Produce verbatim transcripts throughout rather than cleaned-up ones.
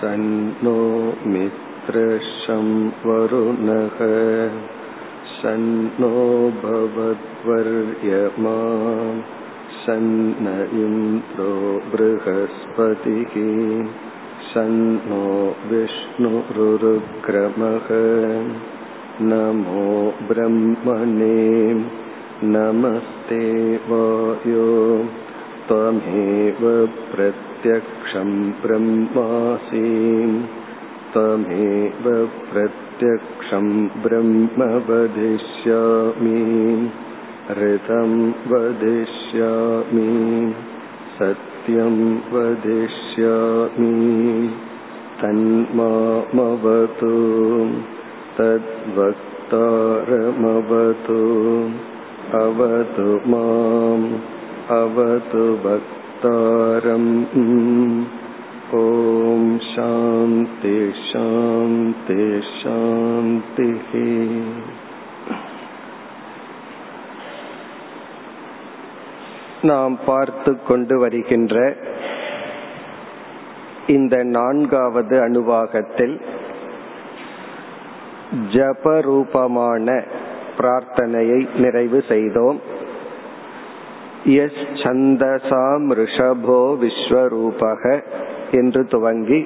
சன்னோ மித்ரஷம் வருணஹ சன்னோ பவத்வர்யமா சன்ன இந்த்ரோ ப்ருஹஸ்பதிஹ சன்னோ விஷ்ணுருருக்ரமஹ நமோ பிரம்மணே நமஸ்தே வாயோ த்வமேவ பிரத்யக்ஷம் ப்ரஹ்மாஸி த்வமேவ பிரத்யக்ஷம் ப்ரஹ்ம வதிஷ்யாமி ரிதம் வதிஷ்யாமி சத்யம் வதிஷ்யாமி தன்மாமவது தத்வக்தாரமவது அவது மாம் அவது பக்தாரம். ஓம் சாந்தி சாந்தி சாந்தி. நாம் பார்த்து கொண்டு வருகின்ற இந்த நான்காவது அணுவாகத்தில் ஜபரூபமான பிரார்த்தனையை நிறைவு செய்தோம். எஸ் சந்தசாம் ரிஷபோ விஸ்வரூபக என்று துவங்கி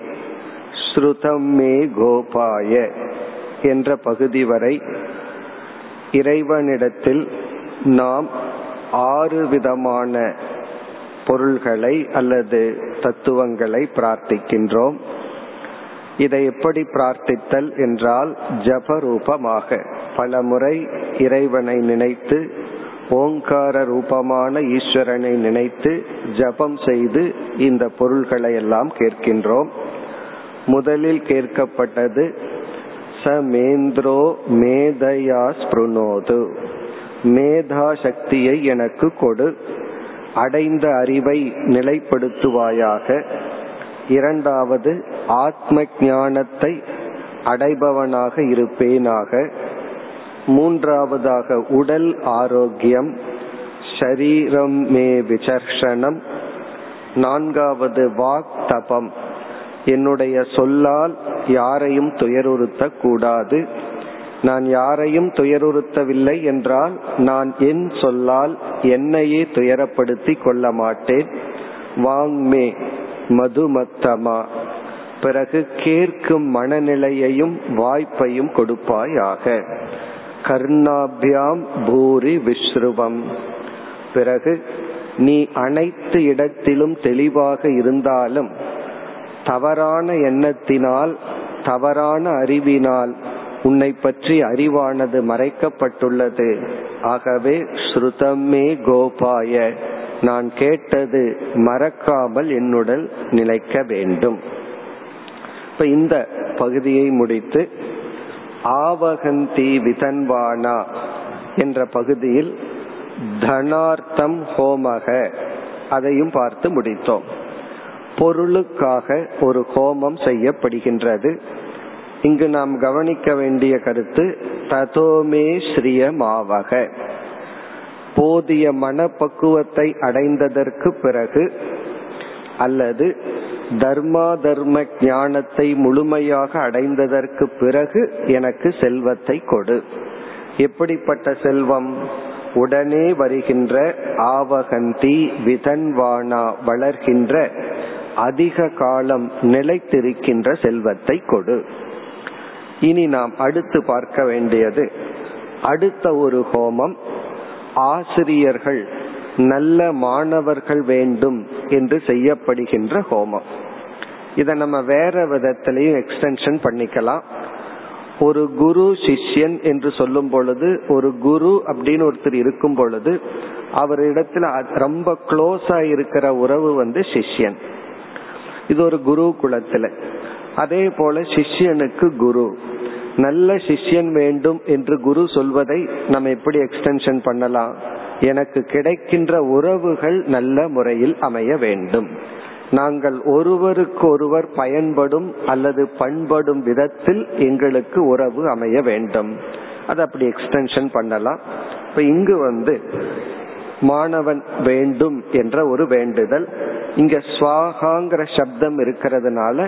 ஸ்ருதம் மே கோபாய என்ற பகுதி வரை இறைவனிடத்தில் நாம் ஆறு விதமான பொருள்களை அல்லது தத்துவங்களை பிரார்த்திக்கின்றோம். இதை எப்படி பிரார்த்தித்தல் என்றால் ஜபரூபமாக பல முறை இறைவனை நினைத்து, ஓங்கார ரூபமான ஈஸ்வரனை நினைத்து ஜபம் செய்து இந்த பொருள்களை எல்லாம் கேட்கின்றோம். முதலில் கேட்கப்பட்டது சமேந்திரோ மேதையா ஸ்புருணோது, மேதா சக்தியை எனக்கு கொடு, அடைந்த அறிவை நிலைப்படுத்துவாயாக. இரண்டாவது ஆத்ம ஞானத்தை அடைபவனாக இருப்பேனாக. மூன்றாவதாக உடல் ஆரோக்கியம், ஷரீரம் மே விசர்ஷனம். நான்காவது வாக் தபம், என்னுடைய சொல்லால் யாரையும் துயருறுத்த கூடாது. நான் யாரையும் துயருறுத்தவில்லை என்றால் நான் என் சொல்லால் என்னையே துயரப்படுத்தி கொள்ள மாட்டேன். வாங்மே மதுமத்தமா, பிறகு கேட்கும் மனநிலையையும் வாய்ப்பையும் கொடுப்பாயாக. கர்ணாபியாம் பூரி விஸ்ருவம், பிறகு நீ அனைத்து இடத்திலும் தெளிவாக இருந்தாலும் தவறான எண்ணத்தினால் தவறான அறிவினால் உன்னை பற்றி அறிவானது மறைக்கப்பட்டுள்ளது. ஆகவே ஸ்ருதமே கோபாய, நான் கேட்டது மறக்காமல் என்னுடன் நிலைக்க வேண்டும். இப்ப இந்த பகுதியை முடித்து ஆவகந்தி விதன்வானா என்ற பகுதியில் தனார்த்தம் ஹோமக அதையும் பார்த்து முடித்தோம். பொருளுக்காக ஒரு ஹோமம் செய்யப்படுகின்றது. இங்கு நாம் கவனிக்க வேண்டிய கருத்து ததோமே ஸ்ரீயமாவக, போதிய மனப்பக்குவத்தை அடைந்ததற்கு பிறகு அல்லது தர்மா தர்ம ஞானத்தை முழுமையாக அடைந்ததற்கு பிறகு எனக்கு செல்வத்தை கொடு. எப்படிப்பட்ட செல்வம்? உடனே வருகின்ற ஆவகந்தி விதன்வானா, வளர்கின்ற அதிக காலம் நிலைத்திருக்கின்ற செல்வத்தை கொடு. இனி நாம் அடுத்து பார்க்க வேண்டியது அடுத்த ஒரு ஹோமம். ஆசிரியர்கள் நல்ல மாணவர்கள் வேண்டும் என்று செய்யப்படுகின்ற ஹோமம். இதை நம்ம வேற விதத்திலையும் எக்ஸ்டென்ஷன் பண்ணிக்கலாம். ஒரு குரு சிஷ்யன் என்று சொல்லும் பொழுது, ஒரு குரு அப்படின்னு ஒருத்தர் இருக்கும் பொழுது அவரிடத்துல ரொம்ப க்ளோஸா இருக்கிற உறவு வந்து சிஷ்யன். இது ஒரு குரு குலத்துல. அதே போல சிஷ்யனுக்கு குரு, நல்ல சிஷ்யன் வேண்டும் என்று குரு சொல்வதை நம்ம எப்படி எக்ஸ்டென்ஷன் பண்ணலாம்? எனக்கு கிடைக்கின்ற உறவுகள் நல்ல முறையில் அமைய வேண்டும், நாங்கள் ஒருவருக்கு ஒருவர் பயன்படும் அல்லது பண்படும் விதத்தில் எங்களுக்கு உறவு அமைய வேண்டும். அது அப்படி எக்ஸ்டென்ஷன் பண்ணலாம். இப்ப இங்கு வந்து மாணவன் வேண்டும் என்ற ஒரு வேண்டுதல். இங்க ஸ்வாகாங்கிற சப்தம் இருக்கிறதுனால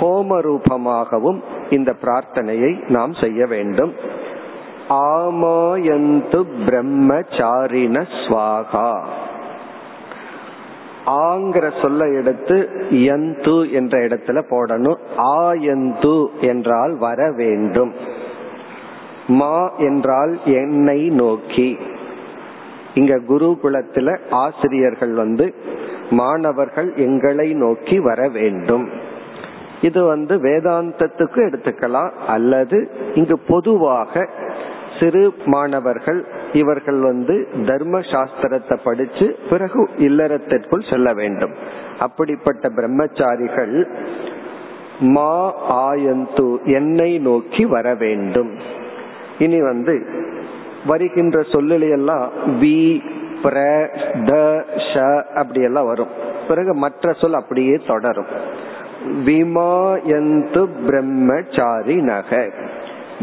ஹோம ரூபமாகவும் இந்த பிரார்த்தனையை நாம் செய்ய வேண்டும். ஆமாயந்து பிரம்மச்சாரிண ஸ்வாகா. ஆங்கிற சொல்ல எடுத்து யந்து என்ற இடத்துல போடணும். ஆயந்து என்றால் வர வேண்டும், மா என்றால் என்னை நோக்கி. இங்க குருகுலத்துல ஆசிரியர்கள் வந்து மாணவர்கள் எங்களை நோக்கி வர வேண்டும். இது வந்து வேதாந்தத்துக்கு எடுத்துக்கலாம், அல்லது இங்கு பொதுவாக சிறு மாணவர்கள் இவர்கள் வந்து தர்ம சாஸ்திரத்தை படிச்சு பிறகு இல்லறத்திற்குள் செல்ல வேண்டும். அப்படிப்பட்ட பிரம்மச்சாரிகள் மா ஆயந்து என்னை நோக்கி வர வேண்டும். இனி வந்து வருகின்ற சொல்லிலையெல்லாம் வி பிர த ஷ அப்படியெல்லாம் வரும். பிறகு மற்ற சொல் அப்படியே தொடரும். விமாயந்து பிரம்மச்சாரி நக,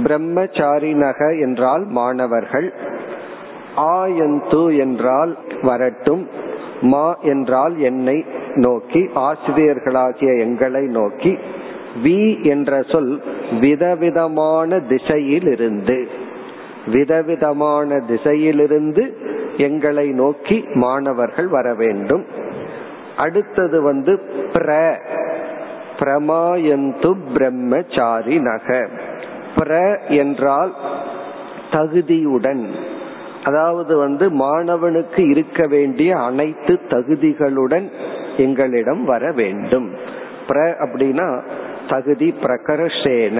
பிரம்மச்சாரி நக என்றால் மாணவர்கள், ஆயந்து என்றால் வரட்டும், மா என்றால் என்னை நோக்கி, ஆசிரியர்களாகிய எங்களை நோக்கி, வி என்ற சொல் விதவிதமான திசையிலிருந்து, விதவிதமான திசையிலிருந்து எங்களை நோக்கி மாணவர்கள் வர வேண்டும். அடுத்தது வந்து பிர, பிரமாயந்து பிரம்மச்சாரி நக. பிர என்றால் தகுதியுடன், அதாவது வந்து மாணவனுக்கு இருக்க வேண்டிய அனைத்து தகுதிகளுடன் எங்களிடம் வர வேண்டும். பிர அப்படின்னா தகுதி பிரகர்ஷேன,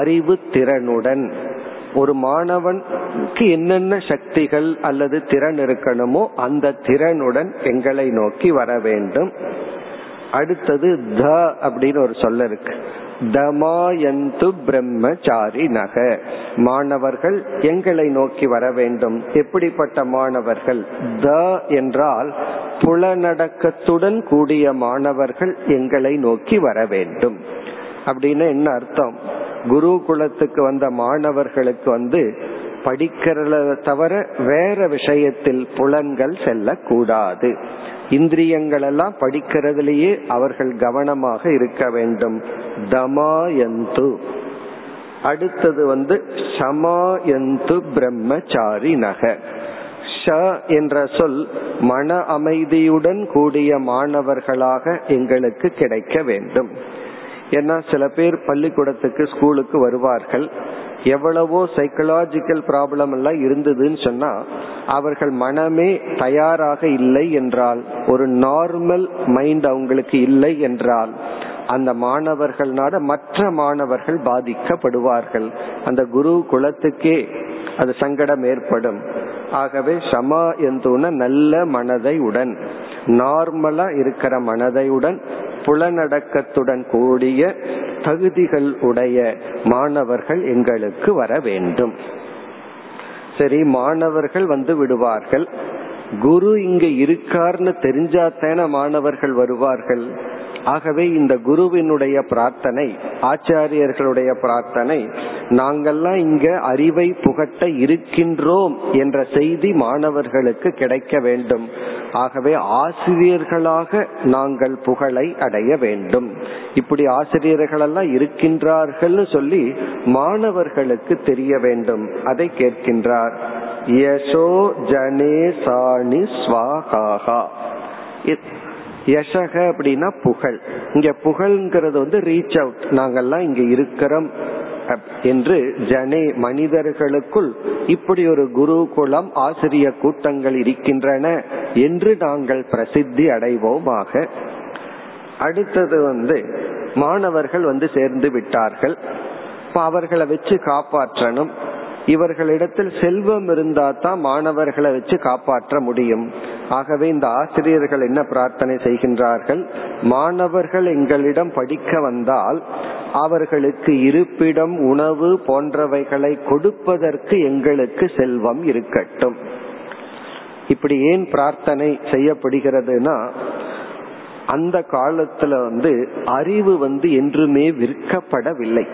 அறிவு திறனுடன். ஒரு மாணவனுக்கு என்னென்ன சக்திகள் அல்லது திறன் இருக்கணுமோ அந்த திறனுடன் எங்களை நோக்கி வர வேண்டும். அடுத்தது த அப்படின்னு ஒரு சொல்ல இருக்கு. தமாயந்து பிரம்மச்சாரி நக, மாணவர்கள் எங்களை நோக்கி வர வேண்டும். எப்படிப்பட்ட மாணவர்கள்? த என்றால் புலநடக்கத்துடன் கூடிய மாணவர்கள் எங்களை நோக்கி வர வேண்டும். அப்படின்னு என்ன அர்த்தம்? குருகுலத்துக்கு வந்த மாணவர்களுக்கு வந்து படிக்கிறத தவிர வேற விஷயத்தில் புலன்கள் செல்லக்கூடாது. இந்திரியங்கள் எல்லாம் படிக்கிறதுலேயே அவர்கள் கவனமாக இருக்க வேண்டும். தமாயந்து. அடுத்தது வந்து சமாயந்து பிரம்மச்சாரி நக. ஷ என்ற சொல் மன அமைதியுடன் கூடிய மாணவர்களாக எங்களுக்கு கிடைக்க வேண்டும். ஏன்னா சில பேர் பள்ளிக்கூடத்துக்கு ஸ்கூலுக்கு வருவார்கள், எவ்வளவோ சைக்கலாஜிக்கல் ப்ராப்ளம் எல்லாம் இருந்ததுன்னு சொன்னா அவர்கள் மனமே தயாராக இல்லை என்றால், ஒரு நார்மல் மைண்ட் அவங்களுக்கு இல்லை என்றால் அந்த மாணவர்கள்னால மற்ற மாணவர்கள் பாதிக்கப்படுவார்கள். அந்த குரு குலத்துக்கே அது சங்கடம் ஏற்படும். ஆகவே சமா எந்துன நல்ல மனதை உடன், நார்மலா இருக்கிற மனதையுடன், புலநடக்கத்துடன் கூடிய தகுதிகள் உடைய மாணவர்கள் எங்களுக்கு வர வேண்டும். சரி, மாணவர்கள் வந்து விடுவார்கள், குரு இங்க இருக்கார்னு தெரிஞ்சாத்தான மாணவர்கள் வருவார்கள். ஆகவே இந்த குருவினுடைய பிரார்த்தனை, ஆச்சாரியர்களுடைய பிரார்த்தனை, நாங்கள்லாம் இங்க அறிவை புகட்ட இருக்கின்றோம் என்ற செய்தி மாணவர்களுக்கு கிடைக்க வேண்டும். ஆகவே ஆசிரியர்களாக நாங்கள் புகழை அடைய வேண்டும். இப்படி ஆசிரியர்களெல்லாம் இருக்கின்றார்கள் சொல்லி மாணவர்களுக்கு தெரிய வேண்டும். அதை கேட்கின்றார். யசோ ஜனேசாணி ஸ்வாஹா. யசக அப்படின்னா புகழ். இங்க புகழ்ங்கிறது வந்து ரீச் அவுட், நாங்கள்லாம் இங்க இருக்கிறோம் என்று ஜனே மனிதர்களுக்குள் இப்படி ஒரு குருகுலம் ஆசிரிய கூட்டங்கள் இருக்கின்றன என்று நாங்கள் பிரசித்தி அடைவோமாக. அடுத்தது வந்து மாணவர்கள் வந்து சேர்ந்து விட்டார்கள், அவர்களை வச்சு காப்பாற்றணும். இவர்களிடத்தில் செல்வம் இருந்தா தான் மாணவர்களை வச்சு காப்பாற்ற முடியும். ஆகவே இந்த ஆசிரியர்கள் என்ன பிரார்த்தனை செய்கின்றார்கள்? மாணவர்கள் எங்களிடம் படிக்க வந்தால் அவர்களுக்கு இருப்பிடம், உணவு போன்றவைகளை கொடுப்பதற்கு எங்களுக்கு செல்வம் இருக்கட்டும். இப்படி ஏன் பிரார்த்தனை செய்யப்படுகிறதுனா, அந்த காலத்துல வந்து அறிவு வந்து என்றுமே விற்கப்படவில்லை.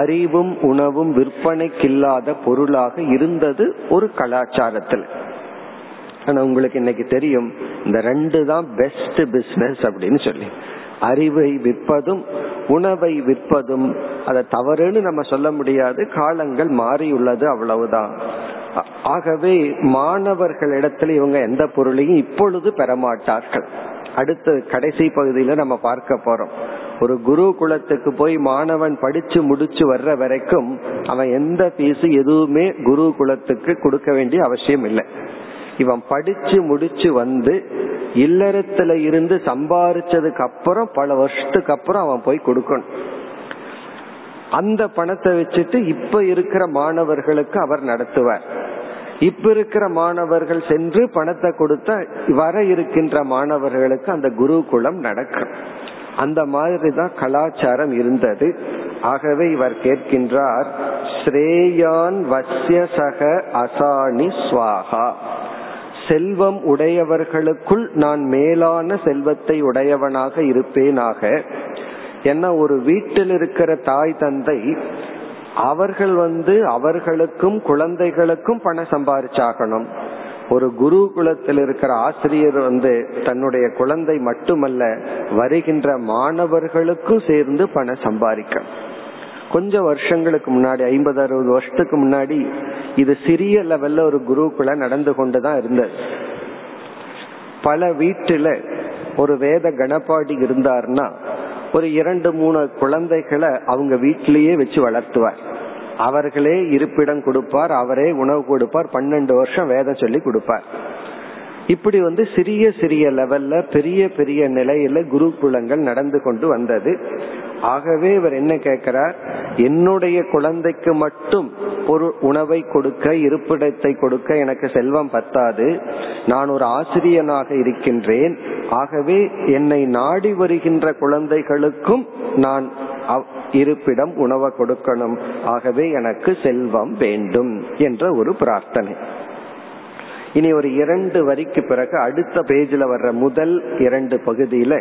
அறிவும் உணவும் விற்பனைக்கில்லாத பொருளாக இருந்தது ஒரு கலாச்சாரத்தில். ஆனா உங்களுக்கு இன்னைக்கு தெரியும், இந்த ரெண்டு தான் பெஸ்ட் பிசினஸ் அப்படின்னு சொல்லி. அறிவை விற்பதும் உணவை விற்பதும் அதை தவறுன்னு நம்ம சொல்ல முடியாது. காலங்கள் மாறியுள்ளது, அவ்வளவுதான். ஆகவே மாணவர்களிடத்துல இவங்க எந்த பொருளையும் இப்பொழுது பெறமாட்டார்கள். அடுத்த கடைசி பகுதியில நம்ம பார்க்க போறோம். ஒரு குரு குலத்துக்கு போய் மாணவன் படிச்சு முடிச்சு வர்ற வரைக்கும் அவன் எந்த பீஸ் எதுவுமே குரு குலத்துக்கு கொடுக்க வேண்டிய அவசியம் இல்லை. இவன் படிச்சு முடிச்சு வந்து இல்லறத்துல இருந்து சம்பாரிச்சதுக்கு அப்புறம் பல வருஷத்துக்கு அப்புறம் அவன் போய் கொடுக்கணும். அந்த பணத்தை வச்சுட்டு இப்ப இருக்கிற மாணவர்களுக்கு அவர் நடத்துவார். இப்ப இருக்கிற மாணவர்கள் சென்று பணத்தை கொடுத்த வர இருக்கின்ற மாணவர்களுக்கு அந்த குருகுலம் நடக்கும். அந்த மாதிரிதான் கலாச்சாரம் இருந்தது. ஆகவே இவர் கேட்கின்றார், ஸ்ரேயான் வஸ்ய சக அசானி ஸ்வாஹா. செல்வம் உடையவர்களுக்குள் நான் மேலான செல்வத்தை உடையவனாக இருப்பேனாக. என்ன, ஒரு வீட்டில் இருக்கிற தாய் தந்தை அவர்கள் வந்து அவர்களுக்கும் குழந்தைகளுக்கும் பணம் சம்பாதிச்சாகணும். ஒரு குருகுலத்தில் இருக்கிற ஆசிரியர் வந்து தன்னுடைய குழந்தை மட்டுமல்ல வருகின்ற மாணவர்களுக்கும் சேர்ந்து பணம் சம்பாதிக்க. கொஞ்சம் வருஷங்களுக்கு முன்னாடி, ஐம்பது அறுபது வருஷத்துக்கு முன்னாடி, இது சிறிய லெவல்ல ஒரு குருகுல நடந்து கொண்டுதான் இருந்தது. பல வீட்டுல ஒரு வேத கணபாடி இருந்தார்னா ஒரு இரண்டு மூணு குழந்தைகளை அவங்க வீட்டிலேயே வச்சு வளர்த்துவார். அவர்களே இருப்பிடம் கொடுப்பார், அவரே உணவு கொடுப்பார், பன்னெண்டு வருஷம் வேதம் சொல்லி கொடுப்பார். இப்படி வந்து சிறிய சிறிய லெவல்ல பெரிய பெரிய நிலையில குருகுலங்கள் நடந்து கொண்டு வந்தது. ஆகவே இவர் என்ன கேட்கிறார், என்னுடைய குழந்தைக்கு மட்டும் ஒரு உணவை கொடுக்க இருப்பிடத்தை கொடுக்க எனக்கு செல்வம் பத்தாது. நான் ஒரு ஆசிரியனாக இருக்கின்றேன். ஆகவே என்னை நாடி வருகின்ற குழந்தைகளுக்கும் நான் இருப்பிடம் உணவை கொடுக்கணும். ஆகவே எனக்கு செல்வம் வேண்டும் என்ற ஒரு பிரார்த்தனை. இனி ஒரு இரண்டு வரிக்கு பிறகு அடுத்த பேஜில் வர்ற முதல் இரண்டு பகுதியில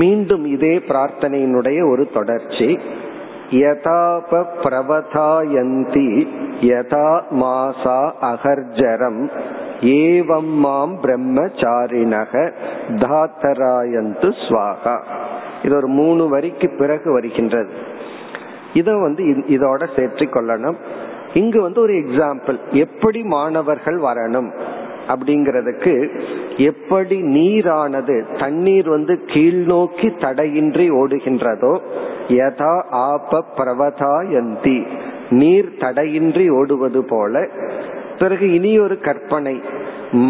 மீண்டும் இதே பிரார்த்தனையினுடைய ஒரு தொடர்ச்சி. யதாப பிரவதாயந்தி யதா மாசா அகர்ஜரம் ஏவம் மாம் பிரம்மச்சாரிணக தாத்தராயந்து ஸ்வாகா. இது ஒரு மூணு வரிக்கு பிறகு வருகின்றது. இதை வந்து இதோட சேர்த்து கொள்ளணும். இங்கு வந்து ஒரு எக்ஸாம்பிள், எப்படி மாணவர்கள் வரணும் அப்படிங்கிறதுக்கு. எப்படி நீரானது தண்ணீர் வந்து கீழ் நோக்கி தடையின்றி ஓடுகின்றதோ, யதா ஆப பிரவதாயந்தி, நீர் தடையின்றி ஓடுவது போல. பிறகு இனி ஒரு கற்பனை,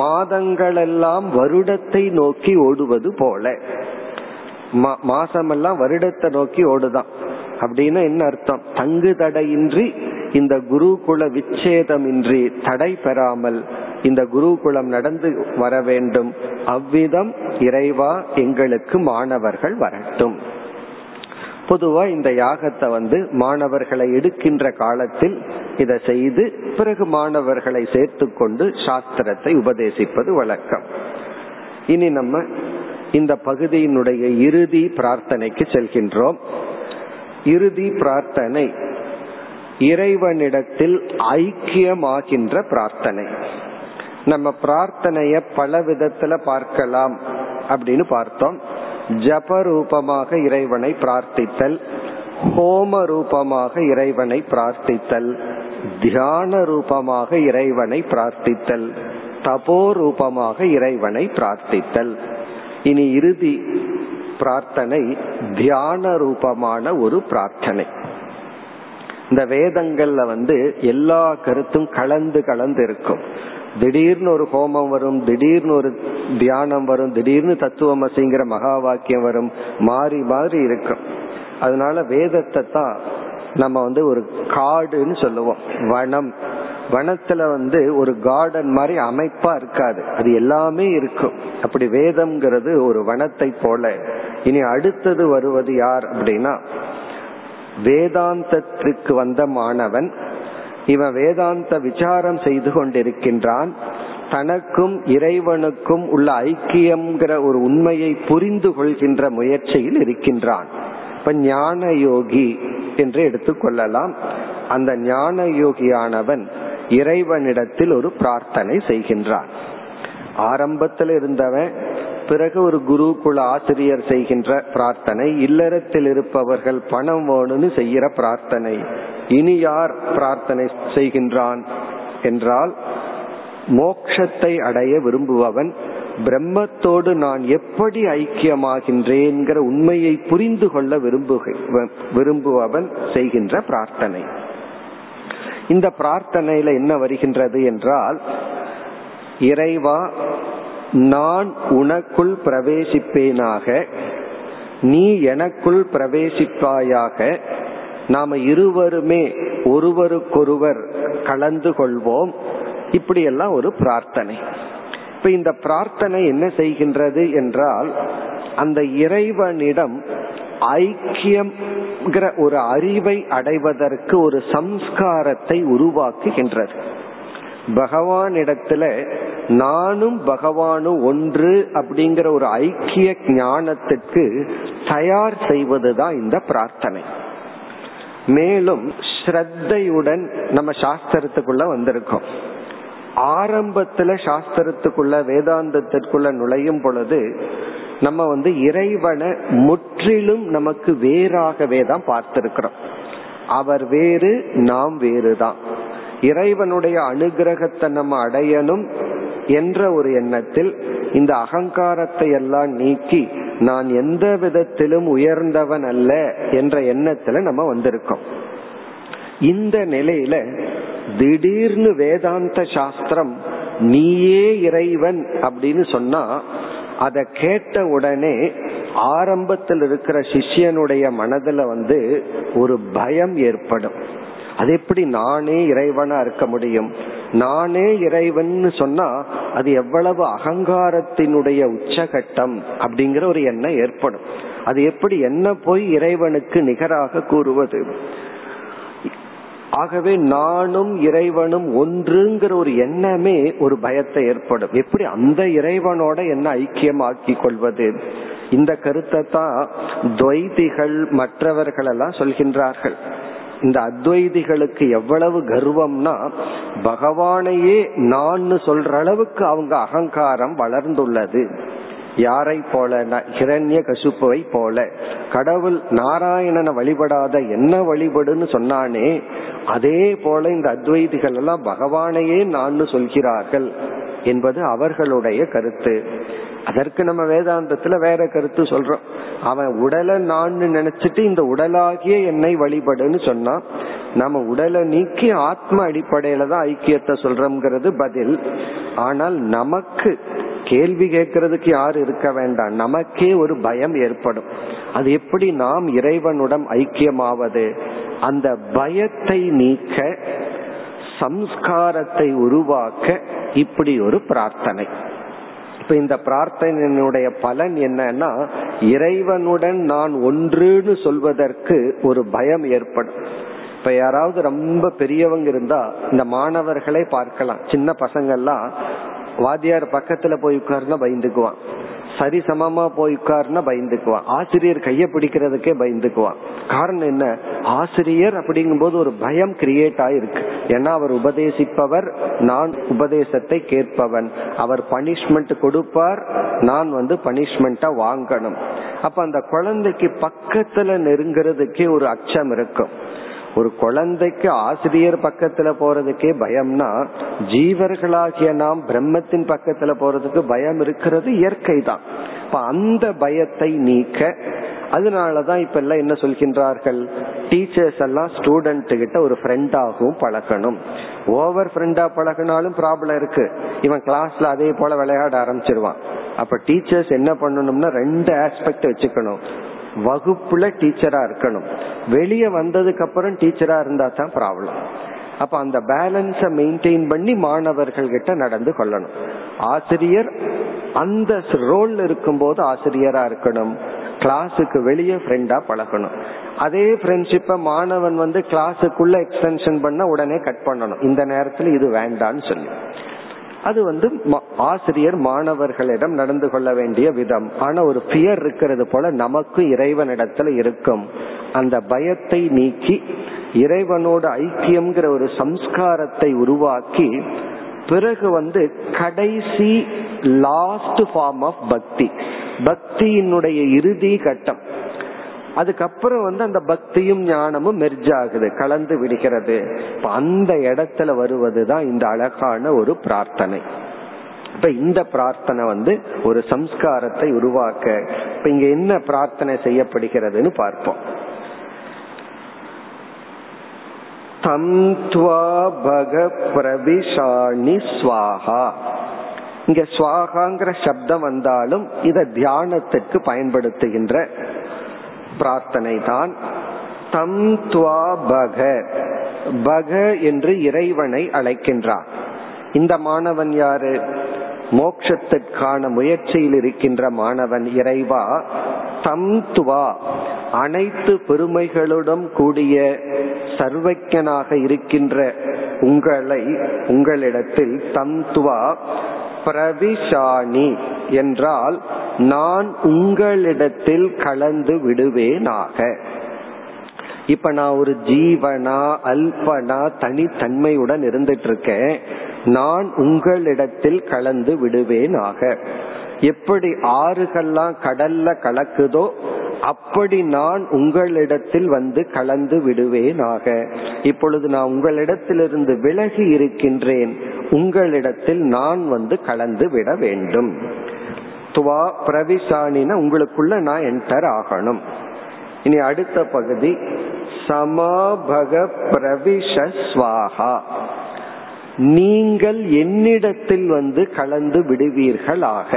மாதங்களெல்லாம் வருடத்தை நோக்கி ஓடுவது போல. மாசமெல்லாம் வருடத்தை நோக்கி ஓடுதான் அப்படின்னா என்ன அர்த்தம்? தங்கு தடையின்றி இந்த குருகுல விச்சேதமின்றி தடை பெறாமல் இந்த குருகுலம் நடந்து வர வேண்டும். அவ்விதம் இறைவா எங்களுக்கு மாணவர்கள் வரட்டும். பொதுவா இந்த யாகத்தை வந்து மாணவர்களை எடுக்கின்ற காலத்தில் இதை செய்து பிறகு மாணவர்களை சேர்த்து கொண்டு சாஸ்திரத்தை உபதேசிப்பது வழக்கம். இனி நம்ம இந்த பகுதியினுடைய இறுதி பிரார்த்தனைக்கு செல்கின்றோம். இறுதி பிரார்த்தனை இறைவனிடத்தில் ஐக்கியமாகின்ற பிரார்த்தனை. நம்ம பிரார்த்தனைய பல விதத்துல பார்க்கலாம் அப்படின்னு பார்த்தோம். ஜபரூபமாக இறைவனை பிரார்த்தித்தல், ஹோம ரூபமாக இறைவனை பிரார்த்தித்தல், தியான ரூபமாக இறைவனை பிரார்த்தித்தல், தபோ ரூபமாக இறைவனை பிரார்த்தித்தல். இனி இறுதி பிரார்த்தனை தியான ரூபமான ஒரு பிரார்த்தனை. இந்த வேதங்கள்ல வந்து எல்லா கருத்தும் கலந்து கலந்து இருக்கும். திடீர்னு ஒரு ஹோமம் வரும், திடீர்னு ஒரு தியானம் வரும், திடீர்னு தத்துவமசிங்கிற மகா வாக்கியம் வரும், மாறி மாறி இருக்கும். அதனால வேதத்தை தான் நம்ம வந்து ஒரு காடுன்னு சொல்லுவோம். வனம், வனத்துல வந்து ஒரு கார்டன் மாதிரி அமைப்பா இருக்காது, அது எல்லாமே இருக்கும். அப்படி வேதம்ங்கிறது ஒரு வனத்தை போல. இனி அடுத்தது வருவது யார் அப்படின்னா, வேதாந்தத்திற்கு வந்த மாணவன். இவன் வேதாந்த விசாரம் செய்து கொண்டிருக்கின்றான். தனக்கும் இறைவனுக்கும் உள்ள ஐக்கியம்ங்கிற ஒரு உண்மையை புரிந்து கொள்கின்ற முயற்சியில் இருக்கின்றான். இப்ப ஞான யோகி என்று எடுத்துக்கொள்ளலாம். அந்த ஞான யோகியானவன் இறைவனிடத்தில் ஒரு பிரார்த்தனை செய்கின்றான். ஆரம்பத்தில் இருந்தவன் பிறகு ஒரு குருகுல ஆசிரியர் செய்கின்ற பிரார்த்தனை, இல்லறத்தில் இருப்பவர்கள் பணம் வேணும்னு செய்கிற பிரார்த்தனை. இனி யார் பிரார்த்தனை செய்கின்றான் என்றால், மோட்சத்தை அடைய விரும்புபவன் பிரம்மத்தோடு நான் எப்படி ஐக்கியமாகின்றேன்கிற உண்மையை புரிந்து கொள்ள விரும்புக விரும்புபவன் செய்கின்ற பிரார்த்தனை. இந்த பிரார்த்தனையில என்ன வருகின்றது என்றால், இறைவா நான் உனக்குள் பிரவேசிப்பேனாக, நீ எனக்குள் பிரவேசிப்பாயாக, நாம இருவருமே ஒருவருக்கொருவர் கலந்து கொள்வோம். இப்படியெல்லாம் ஒரு பிரார்த்தனை. இப்ப இந்த பிரார்த்தனை என்ன செய்கின்றது என்றால், அந்த இறைவனிடம் ஐக்கியம் ஒரு அறிவை அடைவதற்கு ஒரு சம்ஸ்காரத்தை உருவாக்குகின்றது. பகவானிடத்துல நானும் பகவானும் ஒன்று அப்படிங்கிற ஒரு ஐக்கிய ஞானத்திற்கு தயார் செய்வதுதான் இந்த பிரார்த்தனை. மேலும் ஸ்ரத்தையுடன் நம்ம சாஸ்திரத்துக்குள்ள வந்திருக்கோம். ஆரம்பத்துல சாஸ்திரத்துக்குள்ள வேதாந்தத்திற்குள்ள நுழையும் பொழுது நம்ம வந்து இறைவனை முற்றிலும் நமக்கு வேறாகவே தான் பார்த்திருக்கிறோம். அவர் வேறு, நாம் வேறுதான். இறைவனுடைய அனுகிரகத்தை நம்ம அடையணும் என்ற ஒரு எண்ணத்தில் இந்த அகங்காரத்தை எல்லாம் நீக்கி நான் எந்த விதத்திலும் உயர்ந்தவன் அல்ல என்ற எண்ணத்துல நம்ம வந்திருக்கோம். இந்த நிலையில திடீர்னு வேதாந்த சாஸ்திரம் நீயே இறைவன் அப்படின்னு சொன்னா, அத கேட்ட உடனே ஆரம்பத்தில் இருக்கிற சிஷ்யனுடைய மனதுல வந்து ஒரு பயம் ஏற்படும். அது எப்படி நானே இறைவனா இருக்க முடியும்? நானே இறைவன் சொன்னா அது எவ்வளவு அகங்காரத்தினுடைய உச்சகட்டம் அப்படிங்கிற ஒரு எண்ணம் ஏற்படும். அது எப்படி என்ன போய் இறைவனுக்கு நிகராக கூறுவது? ஆகவே நானும் இறைவனும் ஒன்றுங்கிற ஒரு எண்ணமே ஒரு பயத்தை ஏற்படும். எப்படி அந்த இறைவனோட என்ன ஐக்கியமாக்கி கொள்வது? இந்த கருத்தை தான் துவைதிகள் மற்றவர்கள் எல்லாம் சொல்கின்றார்கள். இந்த அத்வைதிகளுக்கு எவ்வளவு கர்வம்னா, பகவானையே நான் சொல்ற அளவுக்கு அவங்க அகங்காரம் வளர்ந்துள்ளது. யாரை போல? ஹிரண்ய கசுப்புவை போல. கடவுள் நாராயணனை வழிபடாத என்ன வழிபடுன்னு சொன்னானே, அதே போல இந்த அத்வைதிகள் எல்லாம் பகவானையே நான் சொல்கிறார்கள் என்பது அவர்களுடைய கருத்து. அதற்கு நம்ம வேதாந்தத்துல வேற கருத்து சொல்றோம். அவன் உடலை நான் நினைச்சிட்டு இந்த உடலாகிய என்னை வழிபடுன்னு சொன்னா, நம்ம உடலை நீக்கி ஆத்ம அடிப்படையில தான் ஐக்கியத்தை சொல்றோம்ங்கிறது பதில். ஆனால் நமக்கு கேள்வி கேட்கறதுக்கு யாரு இருக்க வேண்டாம், நமக்கே ஒரு பயம் ஏற்படும். அது எப்படி நாம் இறைவனுடன் ஐக்கியமாவது? அந்த பயத்தை நீக்க சம்ஸ்காரத்தை உருவாக்க இப்படி ஒரு பிரார்த்தனை. இப்ப இந்த பிரார்த்தனையினுடைய பலன் என்னன்னா, இறைவனுடன் நான் ஒன்றுன்னு சொல்வதற்கு ஒரு பயம் ஏற்படும். இப்ப யாராவது ரொம்ப பெரியவங்க இருந்தா இந்த மாணவர்களை பார்க்கலாம். சின்ன பசங்கள்லாம் வாத்தியார் பக்கத்துல போய் உட்கார்னா பயந்துக்குவான், சரி சமமா போய் உட்கார்னா பயந்துக்குவான், ஆசிரியர் கைய பிடிக்கிறதுக்கே பயந்துக்குவான். காரணம் என்ன? ஆசிரியர் அப்படிங்கும் போது ஒரு பயம் கிரியேட் ஆயிருக்கு. ஏன்னா அவர் உபதேசிப்பவர், நான் உபதேசத்தை கேட்பவன். அவர் பனிஷ்மெண்ட் கொடுப்பார், நான் வந்து பனிஷ்மெண்ட்டை வாங்கணும். அப்ப அந்த குழந்தைக்கு பக்கத்துல நெருங்கிறதுக்கே ஒரு அச்சம் இருக்கும். ஒரு குழந்தைக்கு ஆசிரியர் பக்கத்துல போறதுக்கே பயம்னா, ஜீவர்களாகிய நாம் பிரம்மத்தின் பக்கத்துல போறதுக்கு பயம் இருக்கிறது, இயற்கை தான். இப்ப அந்த பயத்தை நீக்க, அதனாலதான் இப்ப எல்லாம் என்ன சொல்கின்றார்கள், டீச்சர்ஸ் எல்லாம் ஸ்டூடெண்ட் கிட்ட ஒரு ஃப்ரெண்டாகவும் பழகணும். ஓவர் ஃப்ரெண்டா பழகினாலும் ப்ராப்ளம் இருக்கு, இவன் கிளாஸ்ல அதே போல விளையாட ஆரம்பிச்சிருவான். அப்ப டீச்சர்ஸ் என்ன பண்ணணும்னா, ரெண்டு ஆஸ்பெக்ட் வச்சுக்கணும். வகுப்புல டீச்சரா இருக்கணும், வெளியே வந்ததுக்கு அப்புறம் டீச்சரா இருந்தா தான் ப்ராப்ளம். அப்ப அந்த பேலன்ஸை மெயின்டைன் பண்ணி மாணவர்கள் கிட்ட நடந்து கொள்ளணும். ஆசிரியர் அந்த ரோல் இருக்கும் போது ஆசிரியரா இருக்கணும், கிளாஸுக்கு வெளியே ஃப்ரெண்டா பழகணும். அதே ஃப்ரெண்ட்ஷிப்பை மாணவன் வந்து கிளாஸுக்குள்ள எக்ஸ்டென்ஷன் பண்ண உடனே கட் பண்ணணும். இந்த நேரத்துல இது வேண்டான்னு சொல்லி, அது வந்து ஆசிரியர் மாணவர்களிடம் நடந்து கொள்ள வேண்டிய விதம். ஆனா ஒரு ஃபியர் இருக்கிறது போல நமக்கு இறைவனிடத்துல இருக்கும். அந்த பயத்தை நீக்கி இறைவனோட ஐக்கியம்ங்கிற ஒரு சம்ஸ்காரத்தை உருவாக்கி பிறகு வந்து கடைசி லாஸ்ட் ஃபார்ம் ஆஃப் பக்தி, பக்தியினுடைய இறுதி கட்டம். அதுக்கப்புறம் வந்து அந்த பக்தியும் ஞானமும் மெர்ஜ் ஆகுது, கலந்து விடுகிறது. இப்ப அந்த இடத்துல வருவதுதான் இந்த அழகான ஒரு பிரார்த்தனை. இப்ப இந்த பிரார்த்தனை வந்து ஒரு சம்ஸ்காரத்தை உருவாக்க. இப்ப இங்க என்ன பிரார்த்தனை செய்யப்படுகிறதுன்னு பார்ப்போம். தம்த்வா பக பிரவிஷாணி ஸ்வாஹா. இங்க ஸ்வாஹாங்கிற சப்தம் வந்தாலும் இத தியானத்திற்கு பயன்படுத்துகின்ற பிரார்த்தனை தான். தம் துவா பக, பக என்று இறைவனை அழைக்கின்றான். இந்த மாணவன் யாரு? மோட்சத்திற்கான முயற்சியில் இருக்கின்ற மாணவன். இறைவா தம் துவா, அனைத்து பெருமைகளுடன் கூடிய சர்வஜனாக இருக்கின்ற உங்களை, உங்களிடத்தில் தம் துவா பிரவிஷாணி என்றால் நான் உங்களிடத்தில் கலந்து விடுவேனாக. இப்ப நான் ஒரு ஜீவனா அல்பனா தனித்தன்மையுடன் இருந்துட்டு இருக்கேன். நான் உங்களிடத்தில் கலந்து விடுவேனாக. எப்படி ஆறுகள்லாம் கடல்ல கலக்குதோ அப்படி நான் உங்களிடத்தில் வந்து கலந்து விடுவேனாக. இப்பொழுது நான் உங்களிடத்திலிருந்து விலகி இருக்கின்றேன், உங்களிடத்தில் நான் வந்து கலந்து விட வேண்டும். துவா பிரவிசானின உங்களுக்குள்ள நான் என்டர் ஆகணும். இனி அடுத்த பகுதி சமாபக பிரவிஷ்வாஹா, நீங்கள் என்னிடத்தில் வந்து கலந்து விடுவீர்களாக.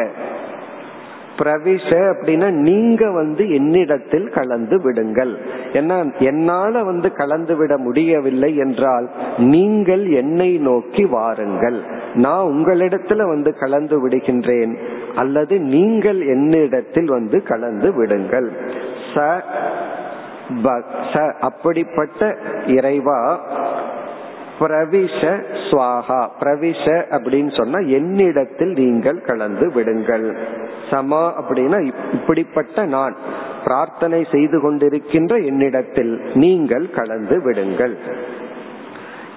பிரவிஷ அப்படின்னா நீங்க வந்து என்னிடத்தில் கலந்து விடுங்கள். ஏன்னா என்னால வந்து கலந்து விட முடியவில்லை என்றால் நீங்கள் என்னை நோக்கி வாருங்கள், நான் உங்களிடத்துல வந்து கலந்து விடுகின்றேன், அல்லது நீங்கள் என்னிடத்தில் வந்து கலந்து விடுங்கள். ச பக்ஷ, அப்படிப்பட்ட இறைவா பிரவிஷ ஸ்வாஹா. பிரவிஷ அப்படின்னு சொன்னா என்னிடத்தில் நீங்கள் கலந்து விடுங்கள். சமா அப்படின்னா இப்படிப்பட்ட நான் பிரார்த்தனை செய்து கொண்டிருக்கின்ற என்னிடத்தில் நீங்கள் கலந்து விடுங்கள்.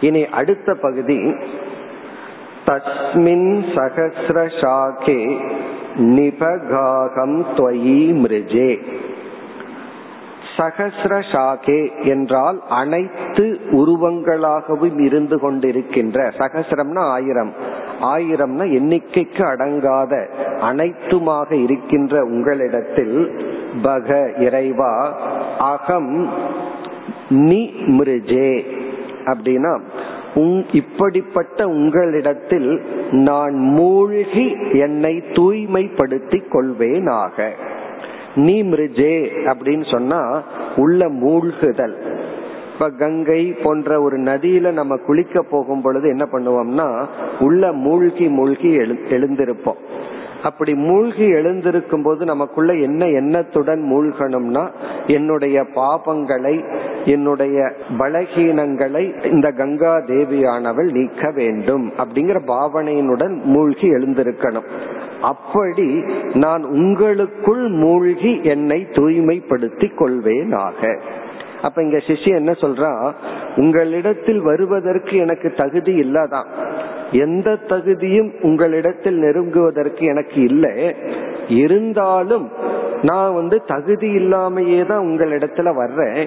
இனி அடுத்த பகுதி தஸ்மின் சஹஸ்ரசாகே நிபகாகம் த்வயி மிருஜே. சகஸ்ரசாகே என்றால் அனைத்து உருவங்களாகவும் இருந்து கொண்டிருக்கின்ற, சகஸ்ரம்னா ஆயிரம், ஆயிரம்னா எண்ணிக்கைக்கு அடங்காத அனைத்துமாக இருக்கின்ற உங்களிடத்தில் பக இறைவா அகம் நி மிருஜே அப்படின்னா இப்படிப்பட்ட உங்களிடத்தில் நான் மூழ்கி என்னை தூய்மைப்படுத்தி கொள்வேனாக. நீ மிருஜே அப்படின்னு சொன்னா உள்ள மூழ்குதல். இப்ப கங்கை போன்ற ஒரு நதியில நம்ம குளிக்க போகும் பொழுது என்ன பண்ணுவோம்னா உள்ள மூழ்கி மூழ்கி எழு எழுந்திருப்போம் அப்படி மூழ்கி எழுந்திருக்கும் போது நமக்குள்ள என்ன எண்ணத்துடன் மூழ்கணும்னா என்னுடைய பாபங்களை, என்னுடைய பலகீனங்களை இந்த கங்கா தேவியானவள் நீக்க வேண்டும் அப்படிங்கிற பாவனையினுடன் மூழ்கி எழுந்திருக்கணும். அப்படி நான் உங்களுக்குள் மூழ்கி என்னை தூய்மைப்படுத்தி கொள்வேனாக. அப்ப இங்க சிஷ்ய என்ன சொல்றான், உங்களிடத்தில் வருவதற்கு எனக்கு தகுதி இல்லதான், எந்த தகுதியும் உங்களிடத்தில் நெருங்குவதற்கு எனக்கு இல்லை, இருந்தாலும் நான் வந்து தகுதி இல்லாமையே தான் உங்களிடத்துல வர்றேன்,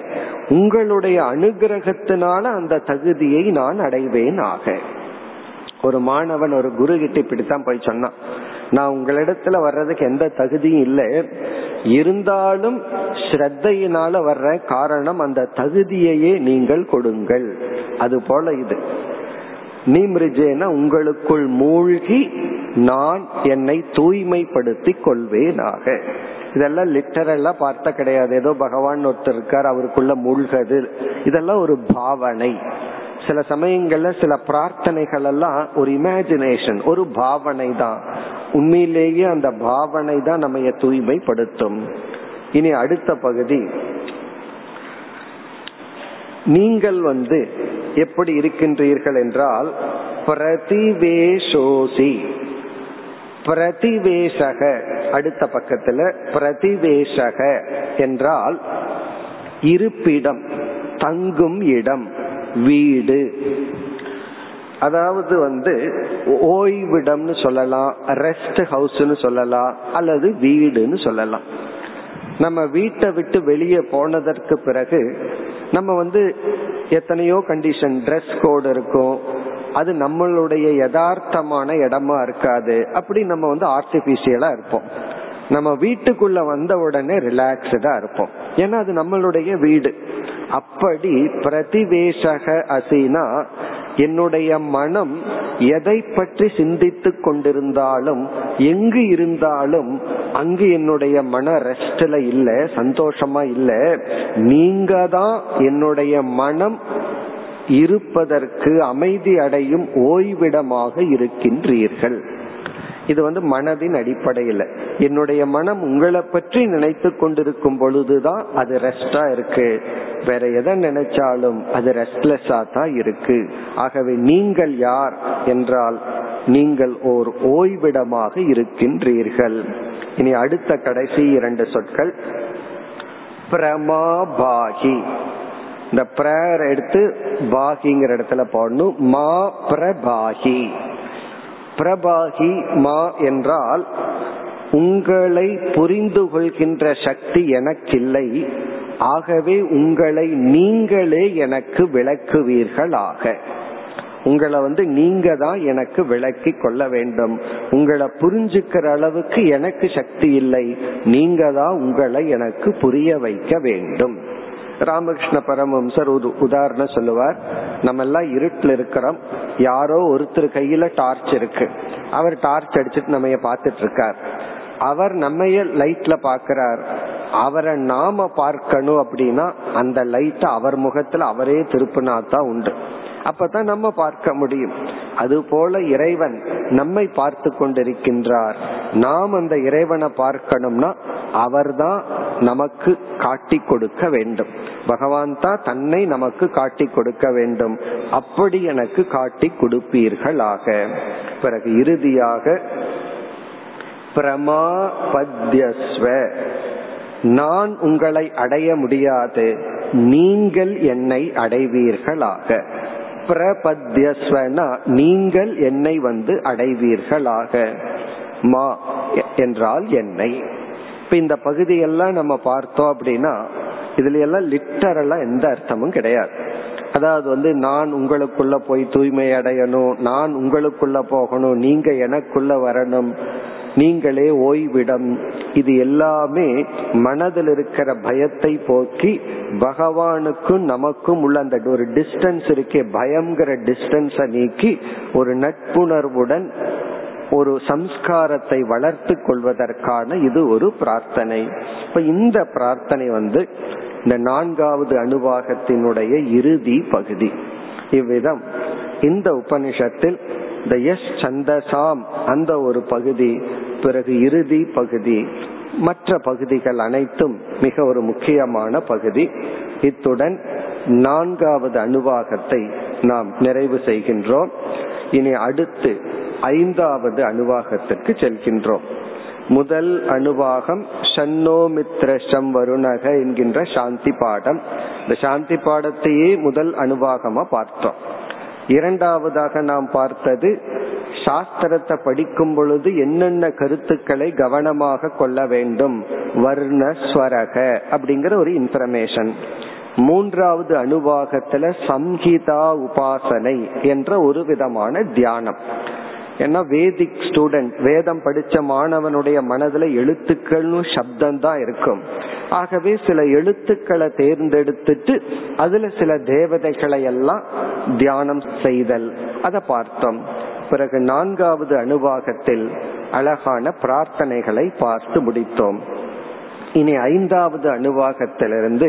உங்களுடைய அனுகிரகத்தினால அந்த தகுதியை நான் அடைவேன் ஆக. ஒரு மாணவன் ஒரு குரு கிட்ட இப்படித்தான் போய் சொன்னான், நான் உங்களிடத்துல வர்றதுக்கு எந்த தகுதியும் இல்லை, இருந்தாலும் ஸ்ரத்தையினால வர்ற காரணம் அந்த தகுதியையே நீங்கள் கொடுங்கள். அது போல இது நீ மிருஜேனா உங்களுக்குள் மூழ்கி நான் என்னை தூய்மைப்படுத்தி கொள்வேனாக. இதெல்லாம் லிட்டரலா பார்த்த கிடையாது, ஏதோ பகவான் ஒருத்தர் இருக்கார் அவருக்குள்ள மூழ்கது, இதெல்லாம் ஒரு பாவனை. சில சமயங்கள்ல சில பிரார்த்தனைகள் எல்லாம் ஒரு இமேஜினேஷன், ஒரு பாவனை தான். உண்மையிலேயே அந்த பாவனை தான் நம்மைய தூய்மைப்படுத்தும். இனி அடுத்த பகுதி நீங்கள் வந்து எப்படி இருக்கின்றீர்கள் என்றால் பிரதிவேஷோசி. பிரதிவேஷக அடுத்த பக்கத்துல பிரதிவேஷக என்றால் இருப்பிடம், தங்கும் இடம், வீடு. அதாவது வந்து ஓய்விடம்னு சொல்லலாம், ரெஸ்ட் ஹவுஸ்ன்னு சொல்லலாம், அல்லது வீடுன்னு சொல்லலாம். நம்ம வீட்டை விட்டு வெளியே போனதற்கு பிறகு நம்ம வந்து எத்தனையோ கண்டிஷன், ட்ரெஸ் கோடு இருக்கும், அது நம்மளுடைய யதார்த்தமான இடமா இருக்காது. அப்படி நம்ம வந்து ஆர்டிபிஷியலா இருப்போம். நம்ம வீட்டுக்குள்ள வந்த உடனே ரிலாக்ஸ்டா இருப்போம், ஏன்னா அது நம்மளுடைய வீடு. அப்படி பிரதிவேஷக அசினா, என்னுடைய மனம் எதை பற்றி சிந்தித்து கொண்டிருந்தாலும் எங்கு இருந்தாலும் அங்கு என்னுடைய மன ரெஸ்ட்ல இல்ல, சந்தோஷமா இல்ல. நீங்க தான் என்னுடைய மனம் இருப்பதற்கு அமைதி அடையும் ஓய்விடமாக இருக்கின்றீர்கள். இது வந்து மனதின் அடிப்படையில் என்னுடைய மனம் உங்களை பற்றி நினைத்து கொண்டிருக்கும் பொழுதுதான் அது ரெஸ்டா இருக்கு. வேற எதை நினைச்சாலும் அது ரெஸ்ட்லெஸ்ஸா தான் இருக்கு. ஆகவே நீங்கள் யார் என்றால் நீங்கள் ஓர் ஓய்விடமாக இருக்கின்றீர்கள். இனி அடுத்த கடைசி இரண்டு சொற்கள் பிரமாபாகி. இந்த பிரேயர் எடுத்து பாகிங்கிற இடத்துல போடணும். மா பிரபாகி. பிரபாகி மா என்றால் உங்களை புரிந்து கொள்கின்ற சக்தி எனக்கில்லை, ஆகவே உங்களை நீங்களே எனக்கு விளக்குவீர்களாக. உங்களை வந்து நீங்க தான் எனக்கு விளக்கி கொள்ள வேண்டும். உங்களை புரிஞ்சுக்கிற அளவுக்கு எனக்கு சக்தி இல்லை, நீங்க தான் உங்களை எனக்கு புரிய வைக்க வேண்டும். ராமகிருஷ்ண பரமஹம்சர் ஒரு உதாரணம் சொல்லுவார். நம்ம எல்லாம் இருட்டில் இருக்கிறோம், யாரோ ஒருத்தர் கையில டார்ச் இருக்கு, அவர் டார்ச் அடிச்சுட்டு நம்ம பார்த்துட்டு இருக்கார். அவர் நம்ம லைட்ல பாக்கிறார், அவரை நாம பார்க்கணும் அப்படின்னா அந்த லைட்ட அவர் முகத்துல அவரே திருப்பினா தான் உண்டு, அப்பதான் நம்ம பார்க்க முடியும். அதுபோல இறைவன் நம்மை பார்த்து கொண்டிருக்கின்றார். நாம் அந்த இறைவனை பார்க்கணும்னா அவர்தான் நமக்கு காட்டி கொடுக்க வேண்டும். பகவான் தான் தன்னை நமக்கு காட்டி கொடுக்க வேண்டும். அப்படி எனக்கு காட்டி கொடுப்பீர்களாக. பிறகு இறுதியாக பிரமாபத்யஸ்வ, நான் உங்களை அடைய முடியாது, நீங்கள் என்னை அடைவீர்களாக. பிரபத்யஸ்வனா நீங்கள் என்னை வந்து அடைவீர்களாக. மா என்றால் என்னை. இப்ப இந்த பகுதியெல்லாம் நம்ம பார்த்தோம் அப்படின்னா இதுல எல்லாம் லிட்டரலா எந்த அர்த்தமும் கிடையாது. அதாவது வந்து நான் உங்களுக்குள்ள போய் தூய்மை அடையணும், நான் உங்களுக்குள்ள போகணும், நீங்க எனக்குள்ள வரணும், நீங்களே ஓய்விடம், இது எல்லாமே மனதில் இருக்கிற பயத்தை போக்கி பகவானுக்கும் நமக்கும் உள்ள அந்த ஒரு டிஸ்டன்ஸ் இருக்கே, பயம்ங்கிற டிஸ்டன்ஸை நீக்கி ஒரு நட்புணர்வுடன் ஒரு சம்ஸ்காரத்தை வளர்த்து கொள்வதற்கான இது ஒரு பிரார்த்தனை. இப்ப இந்த பிரார்த்தனை வந்து இந்த நான்காவது அனுபாகத்தினுடைய இறுதி பகுதி. இவ்விதம் இந்த உபனிஷத்தில் இந்த எஸ் சந்தசாம் அந்த ஒரு பகுதி, பிறகு இறுதி பகுதி, மற்ற பகுதிகள் அனைத்தும் மிக ஒரு முக்கியமான பகுதி. இத்துடன் நான்காவது அனுவாகத்தை நாம் நிறைவு செய்கின்றோம். இனி அடுத்து ஐந்தாவது அனுவாகத்திற்கு செல்கின்றோம். முதல் அனுவாகம் ஷன்னோமித்ரஷம் வருணக என்கின்ற சாந்தி பாடம். இந்த சாந்தி பாடத்தையே முதல் அனுவாகமா பார்த்தோம். இரண்டாவதாக நாம் பார்த்தது சாஸ்திரத்தை படிக்கும் பொழுது என்னென்ன கருத்துக்களை கவனமாக கொள்ள வேண்டும், வர்ணஸ்வரக அப்படிங்கிற ஒரு இன்ஃபர்மேஷன். மூன்றாவது அனுபாகத்துல சம்ஹிதா உபாசனை என்ற ஒரு விதமான தியானம். ஏன்னா வேதிக் ஸ்டூடெண்ட், வேதம் படிச்ச மாணவனுடைய மனதுல எழுத்துக்கள்னு சப்தம்தான் இருக்கும். ஆகவே சில எழுத்துக்களை தேர்ந்தெடுத்துட்டு அதுல சில தேவதைகளை எல்லாம் தியானம் செய்தல், அதை பார்த்தோம். பிறகு நான்காவது அனுபாகத்தில் அழகான பிரார்த்தனைகளை பார்த்து முடித்தோம். இனி ஐந்தாவது அனுபாகத்திலிருந்து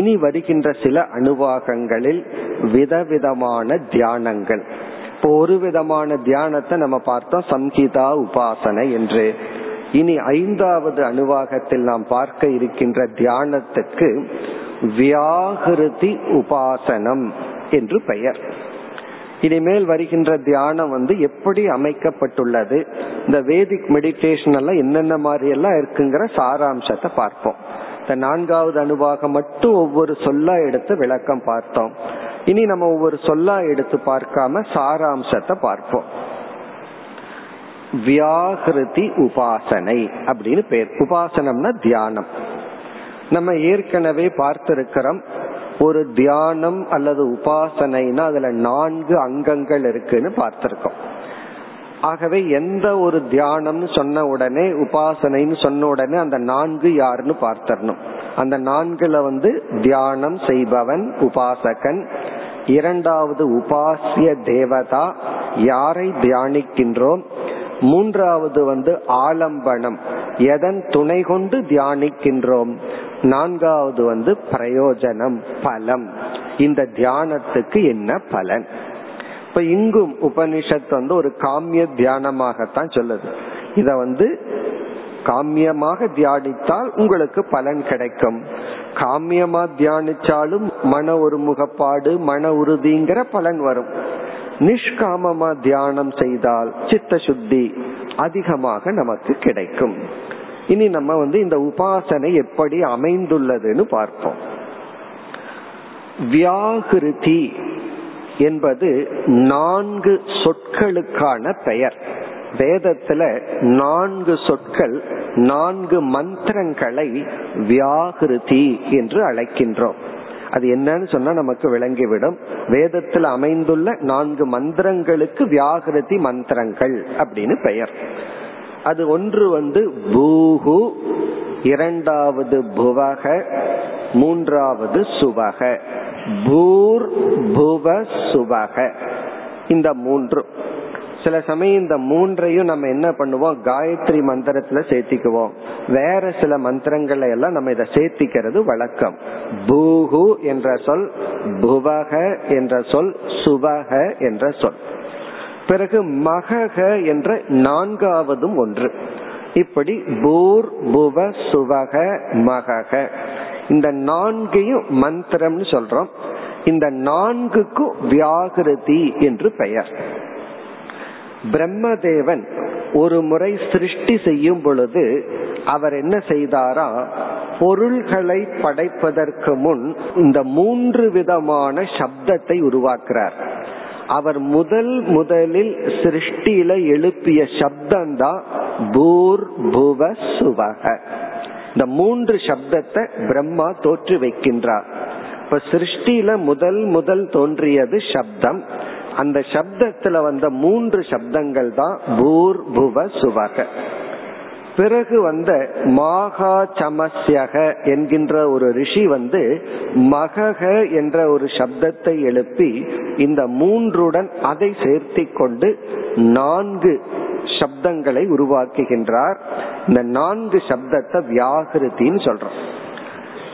இனி வருகின்ற சில அனுபாகங்களில் விதவிதமான தியானங்கள். இப்போ ஒரு விதமான தியானத்தை நம்ம பார்த்தோம், சம்ஹிதா உபாசனை என்று. இனி ஐந்தாவது அனுவாகத்தில் நாம் பார்க்க இருக்கின்ற தியானத்துக்கு வியாகிருதி உபாசனம் என்று பெயர். இனிமேல் வருகின்ற தியானம் வந்து எப்படி அமைக்கப்பட்டுள்ளது, இந்த வேதிக் மெடிடேஷன் எல்லாம் என்னென்ன மாதிரி எல்லாம் இருக்குங்கிற சாராம்சத்தை பார்ப்போம். இந்த நான்காவது அனுவாகம் மட்டும் ஒவ்வொரு சொல்ல எடுத்து விளக்கம் பார்த்தோம். இனி நம்ம ஒவ்வொரு சொல்லா எடுத்து பார்க்காம சாராம்சத்தை பார்ப்போம். வியாகிருதி உபாசனை அப்படின்னு பேர். உபாசனம்னா தியானம். நம்ம ஏற்கனவே பார்த்திருக்கிறோம், ஒரு தியானம் அல்லது உபாசனைனா அதுல நான்கு அங்கங்கள் இருக்குன்னு பார்த்திருக்கோம். ஆகவே எந்த ஒரு தியானம்னு சொன்ன உடனே உபாசனைன்னு சொன்ன உடனே அந்த நான்கு யாருன்னு பார்த்தரணும். அந்த நான்குல வந்து தியானம் செய்பவன் உபாசகன், இரண்டாவது உபாசிய தேவதா யாரை தியானிக்கின்றோம், மூன்றாவது வந்து ஆலம்பனம் எதன் துணை கொண்டு தியானிக்கின்றோம், நான்காவது வந்து பிரயோஜனம் பலம், இந்த தியானத்துக்கு என்ன பலன். இப்ப இங்கும் உபனிஷத்து வந்து ஒரு காமிய தியானமாகத்தான் சொல்லுது. இத வந்து காமியமாக தியானித்தால் உங்களுக்கு பலன் கிடைக்கும். காமியமா தியானிச்சாலும் மன ஒருமுகப்பாடு மன உறுதிங்கிற பலன் வரும். நிஷ்காமமா தியானம் செய்தால் சித்த சுத்தி அதிகமாக நமக்கு கிடைக்கும். இனி நம்ம வந்து இந்த உபாசனை எப்படி அமைந்துள்ளதுன்னு பார்ப்போம். வியாகிருதி என்பது நான்கு சொற்களுக்கான பெயர். வேதத்துல நான்கு சொற்கள், நான்கு மந்திரங்களை வியாகிருதி என்று அழைக்கின்றோம். அது என்னன்னு சொன்னா நமக்கு விளங்கிவிடும். வேதத்தில் அமைந்துள்ள நான்கு மந்திரங்களுக்கு வியாகிருதி மந்திரங்கள் அப்படின்னு பெயர். அது ஒன்று வந்து பூஹு, இரண்டாவது புவக, மூன்றாவது சுவக. பூர் புவ சுவக, இந்த மூன்று. சில சமயம் இந்த மூன்றையும் நம்ம என்ன பண்ணுவோம், காயத்ரி மந்திரத்துல சேர்த்திக்குவோம். வேற சில மந்திரங்களை எல்லாம் நம்ம இதை சேர்த்திக்கிறது வழக்கம். பூஹு என்ற சொல், புவக என்ற சொல், சுவக என்ற சொல், பிறகு மகக என்ற நான்காவதும் ஒன்று. இப்படி பூர் புவ சுவக மகக இந்த நான்கையும் மந்திரம்னு சொல்றோம். இந்த நான்குக்கும் வியாகிருதி என்று பெயர். பிரம்மதேவன் ஒரு முறை சிருஷ்டி செய்யும் பொழுது அவர் என்ன செய்தாரா, பொருள்களை படைப்பதற்கு முன் இந்த மூன்று விதமான சப்தத்தை உருவாக்குறார். அவர் முதல் முதலில் சிருஷ்டியில எழுப்பிய சப்தம்தான் பூர் புவ சுவக. இந்த மூன்று சப்தத்தை பிரம்மா தோற்றி வைக்கின்றார். இப்ப சிருஷ்டியில முதல் முதல் தோன்றியது சப்தம். அந்த சப்தத்துல வந்த மூன்று சப்தங்கள் தான் பூர் புவ சுவக. பிறகு வந்த மாகா சமஸ்யக என்கின்ற ஒரு ரிஷி வந்து மகக என்ற ஒரு சப்தத்தை எழுப்பி இந்த மூன்றுடன் அதை சேர்த்தி கொண்டு நான்கு சப்தங்களை உருவாக்குகின்றார். இந்த நான்கு சப்தத்தை வியாகிருத்தின்னு சொல்றோம்.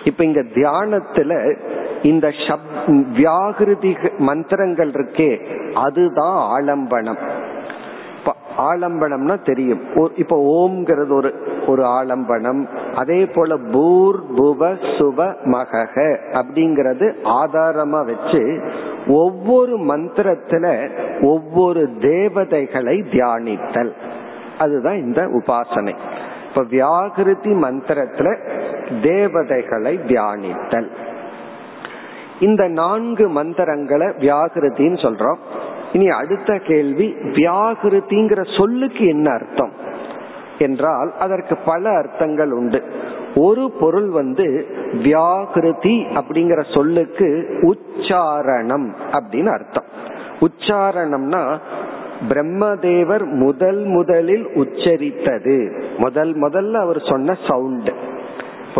இப்ப இங்க தியானத்துல இந்த வியாகிருதி மந்திரங்கள் இருக்கே அதுதான் ஆலம்பனம். ஆலம்பனம்னா தெரியும். இப்ப ஓம்ங்கிறது ஒரு ஒரு ஆலம்பனம். அதே போல பூர் புவ சுவ மகக அப்படிங்கறது ஆதாரமா வச்சு ஒவ்வொரு மந்திரத்துல ஒவ்வொரு தேவதைகளை தியானித்தல், அதுதான் இந்த உபாசனை. இப்ப வியாகிருதி மந்திரத்துல தேவதைகளை தியானித்தல். இந்த நான்கு மந்திரங்களை வியாகிருத்தின்னு சொல்றோம். இனி அடுத்த கேள்வி, வியாகிருதிங்கிற சொல்லுக்கு என்ன அர்த்தம் என்றால் அதற்கு பல அர்த்தங்கள் உண்டு. ஒரு பொருள் வந்து வியாகிருதி அப்படிங்கிற சொல்லுக்கு உச்சாரணம் அப்படின்னு அர்த்தம். உச்சாரணம்னா பிரம்மதேவர் முதல் முதலில் உச்சரித்தது, முதல் முதல்ல அவர் சொன்ன சவுண்டு.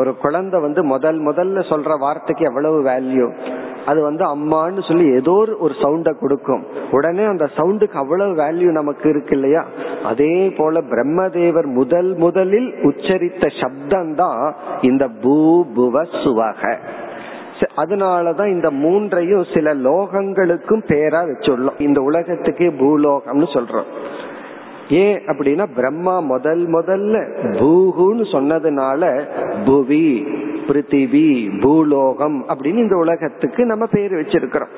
ஒரு குழந்தை வந்து முதல் முதல்ல சொல்ற வார்த்தைக்கு எவ்வளவு வேல்யூ. அது வந்து அம்மான்னு சொல்லி ஏதோ ஒரு சவுண்ட கொடுக்கும். உடனே அந்த சவுண்டுக்கு அவ்வளவு வேல்யூ நமக்கு இருக்கு இல்லையா? அதே போல பிரம்மதேவர் முதல் முதலில் உச்சரித்த சப்தம்தான் இந்த பூபுவ சுவக. அதனாலதான் இந்த மூன்றையும் சில லோகங்களுக்கும் பேரா வச்சுள்ளோம். இந்த உலகத்துக்கே பூலோகம்னு சொல்றோம். ஏன் அப்படின்னா பிரம்மா முதல் முதல்ல பூகுன்னு சொன்னதுனால புவி பிருத்திவி பூலோகம் அப்படின்னு இந்த உலகத்துக்கு நம்ம பேர் வச்சிருக்கிறோம்.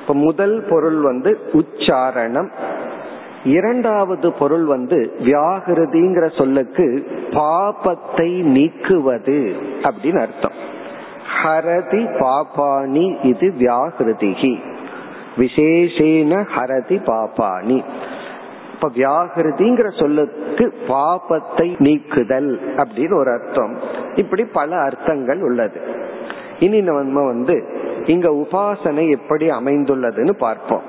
இப்ப முதல் பொருள் வந்து உச்சாரணம். இரண்டாவது பொருள் வந்து வியாகிருதிங்கிற சொல்லுக்கு பாபத்தை நீக்குவது அப்படின்னு அர்த்தம். ஹரதி பாபாணி இது வியாகிருதிகி, விசேஷேன ஹரதி பாபாணி. இப்ப வியாகிருதிங்கிற சொல்லுக்கு பாபத்தை நீக்குதல் அப்படின்னு ஒரு அர்த்தம், இப்படி பல அர்த்தங்கள் உள்ளது. இனி நம்ம வந்து இங்க உபாசனை எப்படி அமைந்துள்ளதுன்னு பார்ப்போம்.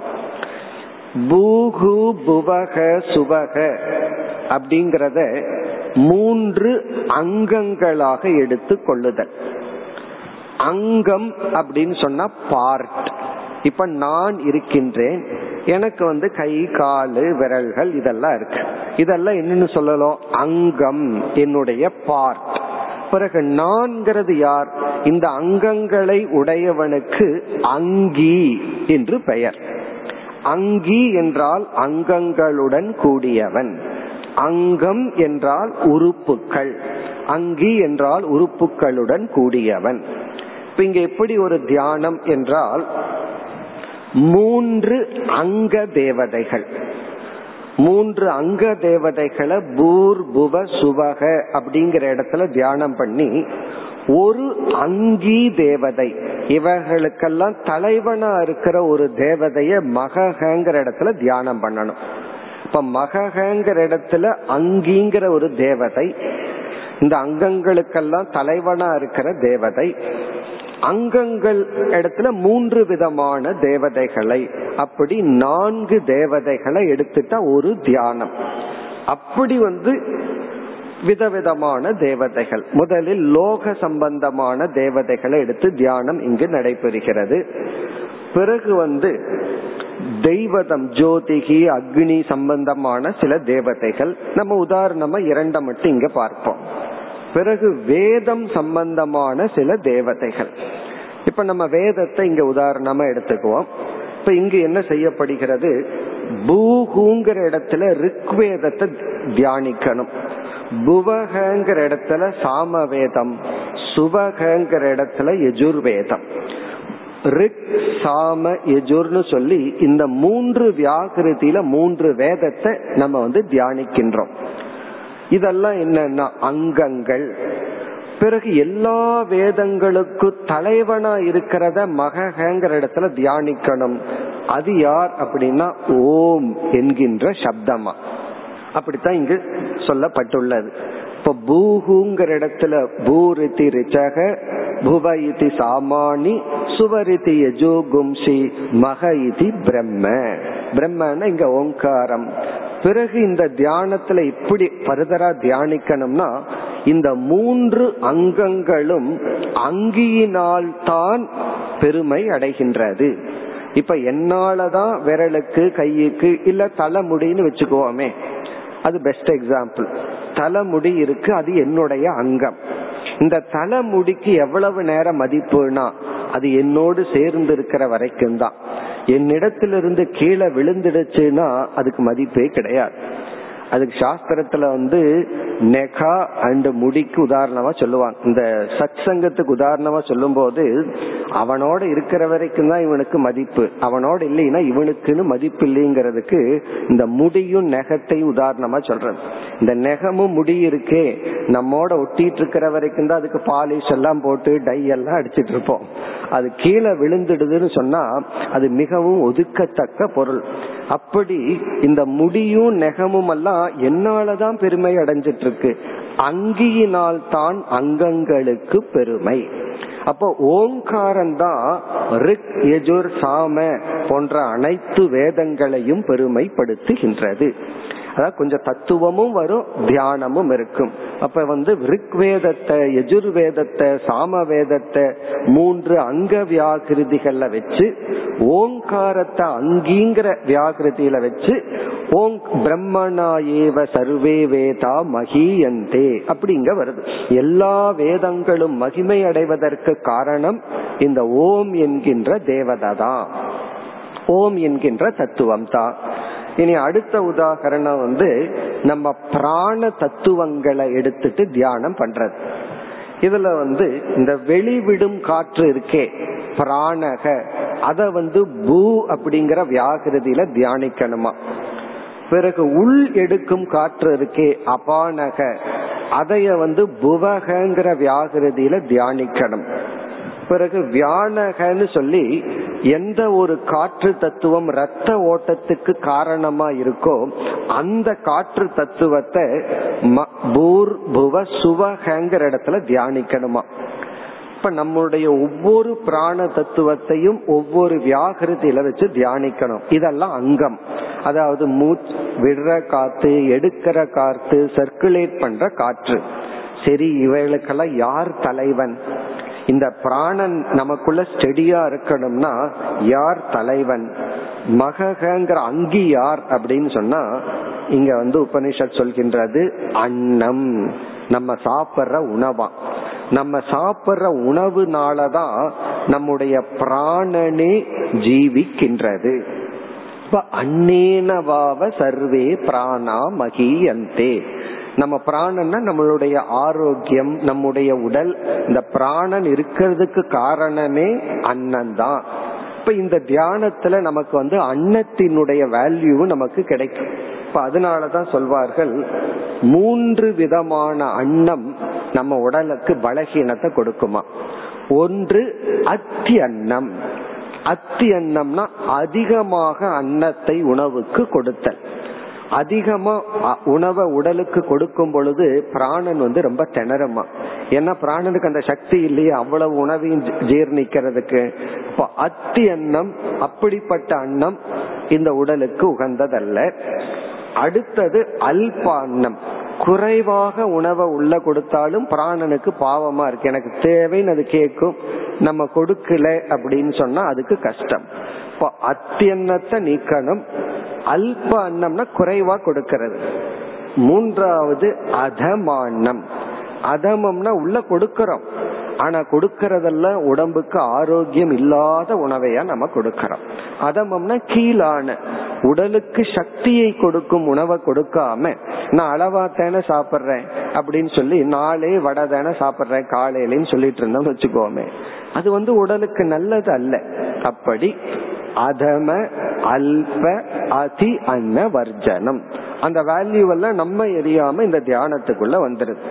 பூகு புவக சுவக அப்படிங்கறத மூன்று அங்கங்களாக எடுத்து கொள்ளுதல். அங்கம் அப்படின்னு சொன்னா பார்ட். இப்ப நான் இருக்கின்றேன், எனக்கு வந்து கை காலு விரல்கள் இதெல்லாம் இருக்கு, இதெல்லாம் என்னன்னு சொல்லலாம் அங்கம், என்னுடைய பார்ட். பிறகு நான்கிறது யார்? இந்த அங்கங்களை உடையவனுக்கு அங்கி என்று பெயர். அங்கி என்றால் அங்கங்களுடன் கூடியவன், அங்கம் என்றால் உறுப்புக்கள், அங்கி என்றால் உறுப்புக்களுடன் கூடியவன். இப்ப இங்க எப்படி ஒரு தியானம் என்றால் மூன்று அங்க தேவதைகள், மூன்று அங்க தேவதைகளை பூர்புவ சுவக அப்படிங்கிற இடத்துல தியானம் பண்ணி ஒரு அங்கி தேவதை, இவர்களுக்கெல்லாம் தலைவனா இருக்கிற ஒரு தேவதைய மகங்கிற இடத்துல தியானம் பண்ணணும். இப்ப மகங்கிற இடத்துல அங்கிங்கிற ஒரு தேவதை, இந்த அங்கங்களுக்கெல்லாம் தலைவனா இருக்கிற தேவதை. அங்கங்கள் இடத்துல மூன்று விதமான தேவதைகளை, அப்படி நான்கு தேவதைகளை எடுத்துட்டா ஒரு தியானம். அப்படி வந்து விதவிதமான தேவதைகள், முதலில் லோக சம்பந்தமான தேவதைகளை எடுத்து தியானம் இங்கு நடைபெறுகிறது. பிறகு வந்து தெய்வதம், ஜோதிகி, அக்னி சம்பந்தமான சில தேவதைகள், நம்ம உதாரணமா இரண்ட மட்டும் இங்க பார்ப்போம். பிறகு வேதம் சம்பந்தமான சில தேவதைகள். இப்ப நம்ம வேதத்தை இங்க உதாரணமா எடுத்துக்குவோம். இப்ப இங்கு என்ன செய்யப்படுகிறது, பூகுங்கிற இடத்துல ரிக்வேதத்தை தியானிக்கணும், புவகங்கிற இடத்துல சாமவேதம், சுவகங்கிற இடத்துல யஜுர்வேதம். ரிக் சாம யஜுர்னு சொல்லி இந்த மூன்று வியாகிருதியில மூன்று வேதத்தை நம்ம வந்து தியானிக்கின்றோம். இதெல்லாம் என்னன்னா அங்கங்கள். பிறகு எல்லா வேதங்களுக்கும் தலைவனா இருக்கிறத மகங்கிற இடத்துல தியானிக்கணும். அது யார் அப்படின்னா ஓம் என்கின்ற சப்தமா, அப்படித்தான் இங்கு சொல்லப்பட்டுள்ளது. இப்ப பூகுங்கிற இடத்துல பூரிதி ரிச்சக, புவஇதி சாமானி, சுவரிதி யஜுகும்சி, மகஇதி பிரம்ம, பிரம்மன்னா இங்க ஓங்காரம். பிறகு இந்த தியானத்துல இப்படி ஃபர்தரா தியானிக்கணும்னா இந்த மூன்று அங்கங்களும் அங்கியினால் தான் பெருமை அடைகின்றது. இப்ப என்னாலதான் விரலுக்கு, கையுக்கு, இல்ல தலைமுடின்னு வச்சுக்குவோமே, அது பெஸ்ட் எக்ஸாம்பிள். தலைமுடி இருக்கு, அது என்னுடைய அங்கம். இந்த தலைமுடிக்கு எவ்வளவு நேரம் மதிப்புனா அது என்னோடு சேர்ந்து இருக்கிற வரைக்கும் தான். என்னிடத்திலிருந்து கீழே விழுந்துடுச்சுன்னா அதுக்கு மதிப்பே கிடையாது. அதுக்கு சாஸ்திரத்துல வந்து நெகா அண்ட் முடிக்கு உதாரணமா சொல்லுவாங்க. இந்த சத் சங்கத்துக்கு உதாரணமா சொல்லும் போது அவனோட இருக்கிற வரைக்கும் தான் இவனுக்கு மதிப்பு, அவனோட இல்லைன்னா இவனுக்குன்னு மதிப்பு இல்லைங்கிறதுக்கு இந்த முடியும் நெகத்தையும் உதாரணமா சொல்றது. இந்த நெகமும் முடி இருக்கே, நம்மோட ஒட்டிட்டு இருக்கிற வரைக்கும் தான் அதுக்கு பாலிஷ் எல்லாம் போட்டு டை எல்லாம் அடிச்சிட்டு இருப்போம். அது கீழே விழுந்துடுதுன்னு சொன்னா அது மிகவும் ஒதுக்கத்தக்க பொருள். அப்படி இந்த முடியும் நெகமும் எல்லாம் என்னாலதான் பெருமை அடைஞ்சிட்டு இருக்கு, அங்கியினால் தான் அங்கங்களுக்கு பெருமை. அப்போ ஓங்காரம் தான் ரிக் யஜுர் சாம போன்ற அனைத்து வேதங்களையும் பெருமைப்படுத்துகின்றது. அதாவது கொஞ்சம் தத்துவமும் வரும், தியானமும் இருக்கும். அப்ப வந்து ரிக் வேதத்தை, யஜுர்வேதத்தை, சாம வேதத்தை மூன்று அங்க வியாகிருதிகள்ல வச்சு ஓங்காரத்தை அங்கிங்கிற வியாகிருதியில வச்சு ஓம் பிரம்மனாயேவ சர்வே வேதா மகியந்தே அப்படிங்க வருது. எல்லா வேதங்களும் மகிமை அடைவதற்கு காரணம் இந்த ஓம் என்கின்ற தேவதை தான், ஓம் என்கின்ற தத்துவம் தான். இனி அடுத்த உதாரணம் வந்து நம்ம பிராண தத்துவங்களை எடுத்துட்டு தியானம் பண்றது. இதுல வந்து இந்த வெளிவிடும் காற்று இருக்கே பிராணக, அத வந்து பூ அப்படிங்கிற வியாகிருதியில தியானிக்கணுமா. பிறகு உள் எடுக்கும் காற்று இருக்கே அபானக, அதைய வந்து புவகங்கிற வியாகிருதியில தியானிக்கணும். பிறகு வியானகன்னு சொல்லி எந்த ஒரு காற்று தத்துவம் இரத்த ஓட்டத்துக்கு காரணமா இருக்கோ அந்த காற்று தத்துவத்தை பூர் புவ சுவஹங்கிற இடத்துல தியானிக்கணுமா. இப்ப நம்முடைய ஒவ்வொரு பிராண தத்துவத்தையும் ஒவ்வொரு வியாகிருதியில வச்சு தியானிக்கணும். இதெல்லாம் அங்கம், அதாவது மூச்சு விடுற காத்து, எடுக்கிற காத்து, சர்க்குலேட் பண்ற காற்று. சரி, இவைகளுக்கெல்லாம் யார் தலைவன்? இந்த பிராணன் நமக்குள்ள ஸ்டெடியா இருக்கணும்னா யார் தலைவன்? மகங்கிற அங்கி யார் அப்படின்னு சொன்னா இங்க வந்து உபனிஷத் சொல்கின்றது அன்னம், நம்ம சாப்பிட்ற உணவா. நம்ம சாப்பிட்ற உணவுனாலதான் நம்முடைய பிராணனே ஜீவிக்கின்றது. அன்னேனவாவ சர்வே பிராணா மகியந்தே. நம்ம பிராணன்னா நம்மளுடைய ஆரோக்கியம், நம்முடைய உடல். இந்த பிராணன் இருக்கிறதுக்கு காரணமே அன்னம்தான். இப்ப இந்த தியானத்துல நமக்கு வந்து அன்னத்தினுடைய வேல்யூவும் நமக்கு கிடைக்கும். இப்ப அதனாலதான் சொல்வார்கள் மூன்று விதமான அன்னம் நம்ம உடலுக்கு பலகீனத்தை கொடுக்குமா. ஒன்று அத்தியன்னம். அத்தியன்னம்னா அதிகமாக அன்னத்தை உணவுக்கு கொடுத்தல். அதிகமா உணவை உடலுக்கு கொடுக்கும் பொழுது பிராணன் வந்து ரொம்ப திணறுமா. ஏன்னா பிராணனுக்கு அந்த சக்தி இல்லையே அவ்வளவு உணவையும் ஜீர்ணிக்கிறதுக்கு. இப்போ அத்தி அன்னம், அப்படிப்பட்ட அன்னம் இந்த உடலுக்கு உகந்ததல்ல. அடுத்தது அல்ப அன்னம். குறைவாக உணவை உள்ள கொடுத்தாலும் பிராணனுக்கு பாவமா இருக்கு, எனக்கு தேவைன்னு அது கேட்கும், நம்ம கொடுக்கல அப்படின்னு சொன்னா அதுக்கு கஷ்டம். இப்போ அத்தியன்னத்தை நீக்கணும். அல்ப அன்னம்னா குறைவா கொடுக்கிறது. மூன்றாவது அதமானம். அதமம்னா உள்ள கொடுக்கிறோம், ஆனா கொடுக்கறதெல்லாம் உடம்புக்கு ஆரோக்கியம் இல்லாத உணவையா நம்ம கொடுக்கிறோம். அதமம்னா கீழான, உடலுக்கு சக்தியை கொடுக்கும் உணவை கொடுக்காம நான் அளவா தானே சாப்பிட்றேன் அப்படின்னு சொல்லி நாளே வடை தானே சாப்பிட்றேன் காலையிலன்னு சொல்லிட்டு இருந்தோம்னு வச்சுக்கோமே, அது வந்து உடலுக்கு நல்லது அல்ல. அப்படி அதம அல்ப அதி அன்ன வர்ஜனம், அந்த வேல்யூ எல்லாம் நம்ம எரியாம இந்த தியானத்துக்குள்ள வந்துருது.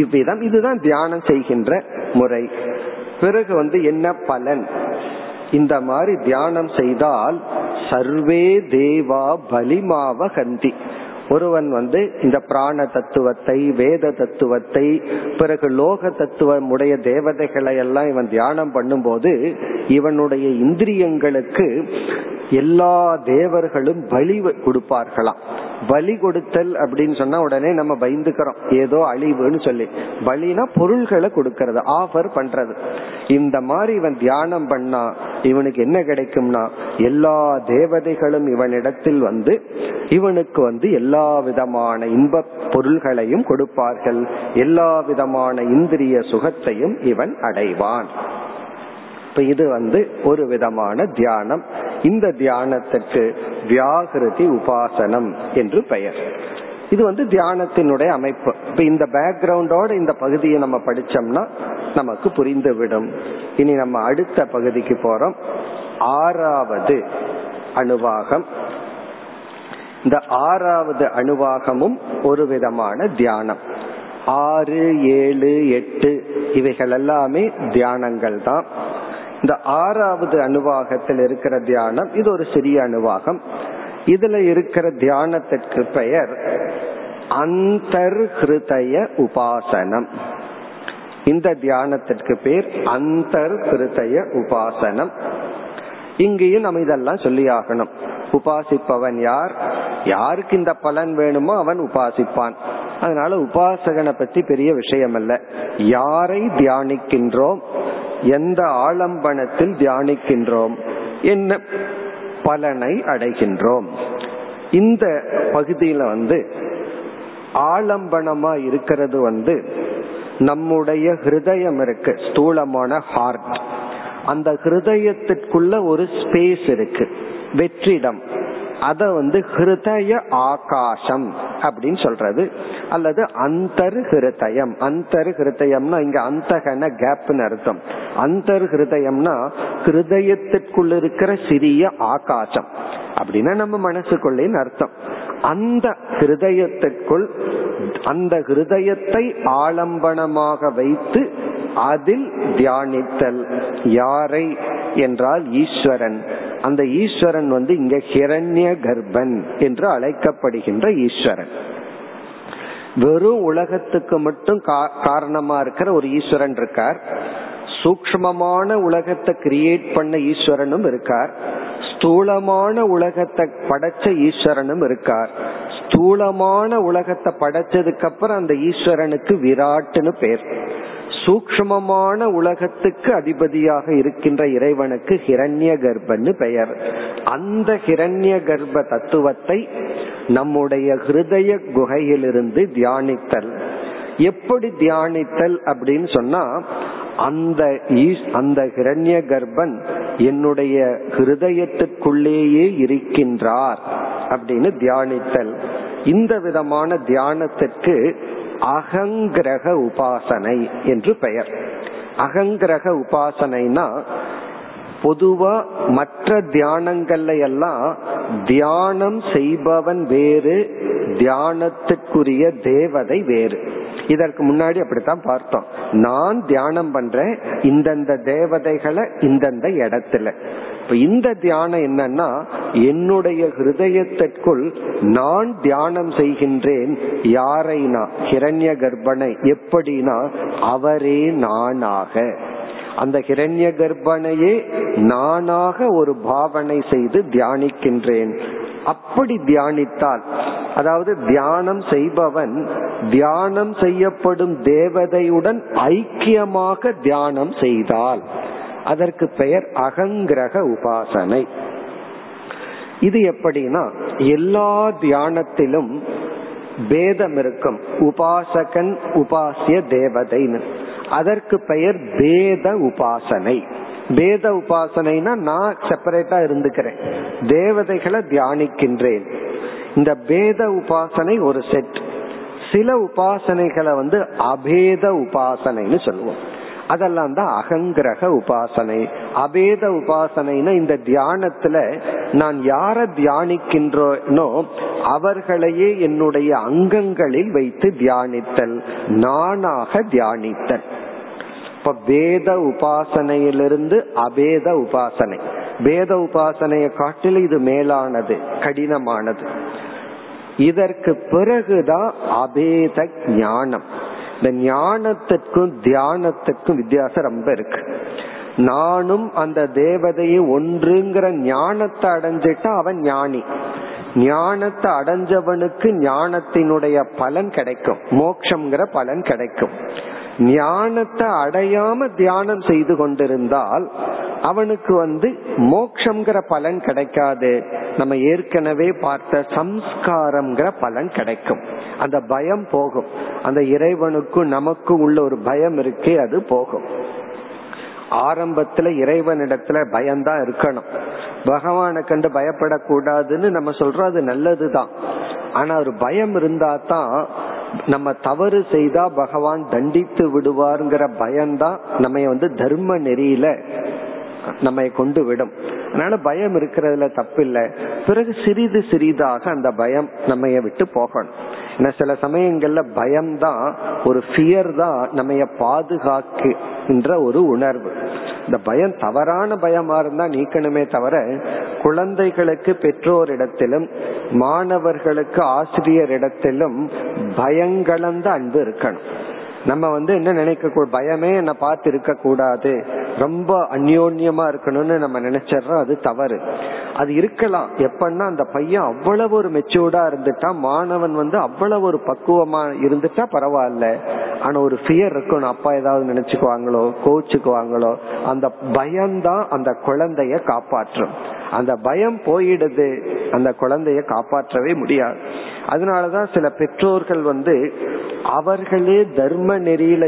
இவ்விதம் இதுதான் தியானம் செய்கின்ற முறை. பிறகு வந்து என்ன பலன்? இந்த மாதிரி தியானம் செய்தால் சர்வே தேவா பலிமாவ கந்தி. ஒருவன் வந்து இந்த பிராண தத்துவத்தை, வேத தத்துவத்தை, பிறகு லோக தத்துவம் உடைய தேவதைகளை எல்லாம் இவன் தியானம் பண்ணும் போது இவனுடைய இந்திரியங்களுக்கு எல்லா தேவர்களும் பலி கொடுப்பார்களாம். பலி கொடுத்தல் அப்படின்னு சொன்னா உடனே நம்ம பயந்துக்கிறோம், ஏதோ அழிவுன்னு சொல்லி. பலினா பொருள்களை கொடுக்கறது, ஆஃபர் பண்றது. இந்த மாதிரி இவன் தியானம் பண்ணா இவனுக்கு என்ன கிடைக்கும்னா எல்லா தேவதைகளும் இவனிடத்தில் வந்து இவனுக்கு வந்து எல்லா விதமான இன்ப பொருள்களையும் கொடுப்பார்கள், எல்லா விதமான இந்திரிய சுகத்தையும் இவன் அடைவான். இப்ப இது வந்து ஒரு விதமான தியானம். இந்த தியானத்துக்கு வியாகிருதி உபாசனம் என்று பெயர். இது வந்து தியானத்தினுடைய அமைப்பு. இப்ப இந்த பேக்ரவுண்டோட இந்த பகுதியை நம்ம படிச்சோம்னா நமக்கு புரிந்துவிடும். இனி நம்ம அடுத்த பகுதிக்கு போறோம். ஆறாவது அணுவாகம். இந்த ஆறாவது அணுவாகமும் ஒரு விதமான தியானம். ஆறு, ஏழு, எட்டு இவைகள் எல்லாமே தியானங்கள் தான். இந்த ஆறாவது அணுவாகத்தில் இருக்கிற தியானம் இது ஒரு சிறிய அணுவாகம். இதுல இருக்கிற தியானத்திற்கு பெயர் அந்தர்ஹிருதய உபாசனம். இந்த தியானத்திற்கு பேர் அந்தர்ஹிருதய உபாசனம். இங்கேயும் நம்ம இதெல்லாம் சொல்லி ஆகணும். உபாசிப்பவன் யார்? யாருக்கு இந்த பலன் வேணுமோ அவன் உபாசிப்பான். அதனால உபாசகனை பத்தி பெரிய விஷயம் அல்ல. யாரை தியானிக்கின்றோம், எந்த ஆலம்பனத்தில் தியானிக்கின்றோம், என்ன பலனை அடைகின்றோம். இந்த பகுதியில வந்து ஆலம்பனமா இருக்கிறது வந்து நம்முடைய ஹிருதயம் இருக்கு, ஸ்தூலமான ஹார்ட். அந்த ஹிருதயத்திற்குள்ள ஒரு ஸ்பேஸ் இருக்கு, வெற்றிடம். அத வந்து ஹிருதய ஆகாசம் அப்படின்னு சொல்றது, அல்லது அந்தர் ஹிருதயம். அந்தர் ஹிருதயம்னா இங்க அந்தகன கேப்னு அர்த்தம். அந்தர் ஹிருதயம்னா ஹிருதயத்திற்குள்ள இருக்கிற சிறிய ஆகாசம் அப்படின்னா நம்ம மனசுக்குள்ளேன்னு அர்த்தம். அந்த ஹிருதயத்திற்குள், அந்த ஹிருதயத்தை ஆலம்பனமாக வைத்து அதில் தியானித்தல். யாரை என்றால் ஈஸ்வரன். அந்த ஈஸ்வரன் வந்து இங்க ஹிரண்ய கர்ப்பன் என்று அழைக்கப்படுகின்ற ஈஸ்வரன். வெறும் உலகத்துக்கு மட்டும் காரணமா இருக்கிற ஒரு ஈஸ்வரன் இருக்கார், சூக்ஷ்மமான உலகத்தை கிரியேட் பண்ண ஈஸ்வரனும் இருக்கார், ஸ்தூலமான உலகத்தை படைச்ச ஈஸ்வரனும் இருக்கார். ஸ்தூலமான உலகத்தை படைச்சதுக்கு அப்புறம் அந்த ஈஸ்வரனுக்கு விராட்னு பேர். சூக்ஷ்மமான உலகத்துக்கு அதிபதியாக இருக்கின்ற இறைவனுக்கு ஹிரண்ய கர்ப்பன்னு பெயர். அந்த ஹிரண்ய கர்ப்ப தத்துவத்தை நம்முடைய ஹிருதய குகையிலிருந்து தியானித்தல். எப்படி தியானித்தல் அப்படின்னு சொன்னா, அந்த அந்த ஹிரண்ய கர்ப்பன் என்னுடைய ஹிருதயத்துக்குள்ளேயே இருக்கின்றார் அப்படின்னு தியானித்தல். இந்த விதமான தியானத்திற்கு அகங்கிரக உபாசனை என்று பெயர். அகங்கிரக உபாசனைனா பொதுவா மற்ற தியானங்கள்ல எல்லாம் தியானம் செய்பவன் வேறு, தியானத்துக்குரிய தேவதை வேறு. இதற்கு முன்னாடி அப்படித்தான் பார்த்தோம். நான் தியானம் பண்றேன் இந்தந்த தேவதைகளை இந்தந்த இடத்துல. இப்ப இந்த தியானம் என்னன்னா, என்னுடைய ஹிருதயத்திற்குள் நான் தியானம் செய்கின்றேன். யாரைனா ஹிரண்ய கர்ப்பனை. எப்படினா அவரே நானாக, அந்த ஹிரண்ய கர்ப்பனையே நானாக ஒரு பாவனை செய்து தியானிக்கின்றேன். அப்படி தியானித்தால், அதாவது தியானம் செய்பவன் தியானம் செய்யப்படும் தேவதையுடன் ஐக்கியமாக தியானம் செய்தால் அதற்கு பெயர் அகங்கிரக உபாசனை. இது எப்படின்னா, எல்லா தியானத்திலும் பேதம் இருக்கும். உபாசகன், உபாசிய தேவதைன்னு. அதற்கு பெயர் பேத உபாசனை. பேத உபாசனைனா நான் செப்பரேட்டா இருந்துக்கிறேன், தேவதைகளை தியானிக்கின்றேன். இந்த பேத உபாசனை ஒரு செட். சில உபாசனைகளை வந்து அபேத உபாசனைன்னு சொல்லுவோம். அதெல்லாம் தான் அகங்கிரக உபாசனை. அபேத உபாசனைனா இந்த தியானத்துல நான் யாரை தியானிக்கின்றனோ அவர்களையே என்னுடைய அங்கங்களில் வைத்து தியானித்தல், நானாக தியானித்தல். இப்ப வேத உபாசனையிலிருந்து அபேத உபாசனை. வேத உபாசனையை காட்டில இது மேலானது, கடினமானது. இதற்கு பிறகுதான் அபேத ஞானம். இந்த ஞானத்திற்கும் தியானத்திற்கும் வித்தியாசம் ரொம்ப இருக்கு. நானும் அந்த தேவதையை ஒன்றுங்கிற ஞானத்தை அடைஞ்சிட்டா அவன் ஞானி. ஞானத்தை அடைஞ்சவனுக்கு ஞானத்தினுடைய பலன் கிடைக்கும், மோட்சம்ங்கிற பலன் கிடைக்கும். ஞானத்தை அடையாம தியானம் செய்து கொண்டிருந்தால் அவனுக்கு வந்து மோட்சம்ங்கிற பலன் கிடைக்காது. நம்ம ஏற்கனவே பார்த்த சம்ஸ்காரம்ங்கிற பலன் கிடைக்கும். அந்த பயம் போகும். அந்த இறைவனுக்கும் நமக்கு உள்ள ஒரு பயம் இருக்கே, அது போகும். ஆரம்பத்துல இறைவனிடத்துல பயம்தான் இருக்கணும். பகவானை கண்டு பயப்படக்கூடாதுன்னு நம்ம சொல்றோம், அது நல்லதுதான். ஆனா ஒரு பயம் இருந்தா தான், நம்ம தவறு செய்தா பகவான் தண்டித்து விடுவாருங்கிற பயம்தான் நம்ம வந்து தர்ம நெறியில நம்மை கொண்டு விடும். அதனால பயம் இருக்கிறதுல தப்பில்லை. பிறகு சிறிது சிறிதாக அந்த பயம் நம்ம விட்டு போகணும். ஏன்னா சில சமயங்கள்ல பயம்தான், ஒரு ஃபியர் தான் நம்ம பாதுகாக்கின்ற ஒரு உணர்வு. இந்த பயம் தவறான பயமா இருந்தா நீக்கணுமே தவிர, குழந்தைகளுக்கு பெற்றோரிடத்திலும் மாணவர்களுக்கு ஆசிரியரிடத்திலும் பயங்கலந்த அன்பு இருக்கணும். நம்ம வந்து என்ன நினைக்க, பயமே என்ன பார்த்து இருக்க கூடாது, ரொம்ப அந்யோன்யமா இருக்கணும்னு நம்ம நினைச்சிடறோம். அது தவறு. அது இருக்கலாம். எப்பன்னா அந்த பையன் அவ்வளவு ஒரு மெச்சூர்டா இருந்துட்டா, மாணவன் வந்து அவ்வளவு ஒரு பக்குவமா இருந்துட்டா பரவாயில்ல. ஆனா ஒரு ஃபியர் இருக்கணும், அப்பா ஏதாவது நினைச்சுக்குவாங்களோ, கோச்சுக்குவாங்களோ. அந்த பயம்தான் அந்த குழந்தைய காப்பாற்றும். அந்த பயம் போயிடுது, அந்த குழந்தைய காப்பாற்றவே முடியாது. அதனாலதான் சில பெற்றோர்கள் வந்து அவர்களே தர்ம நெறியில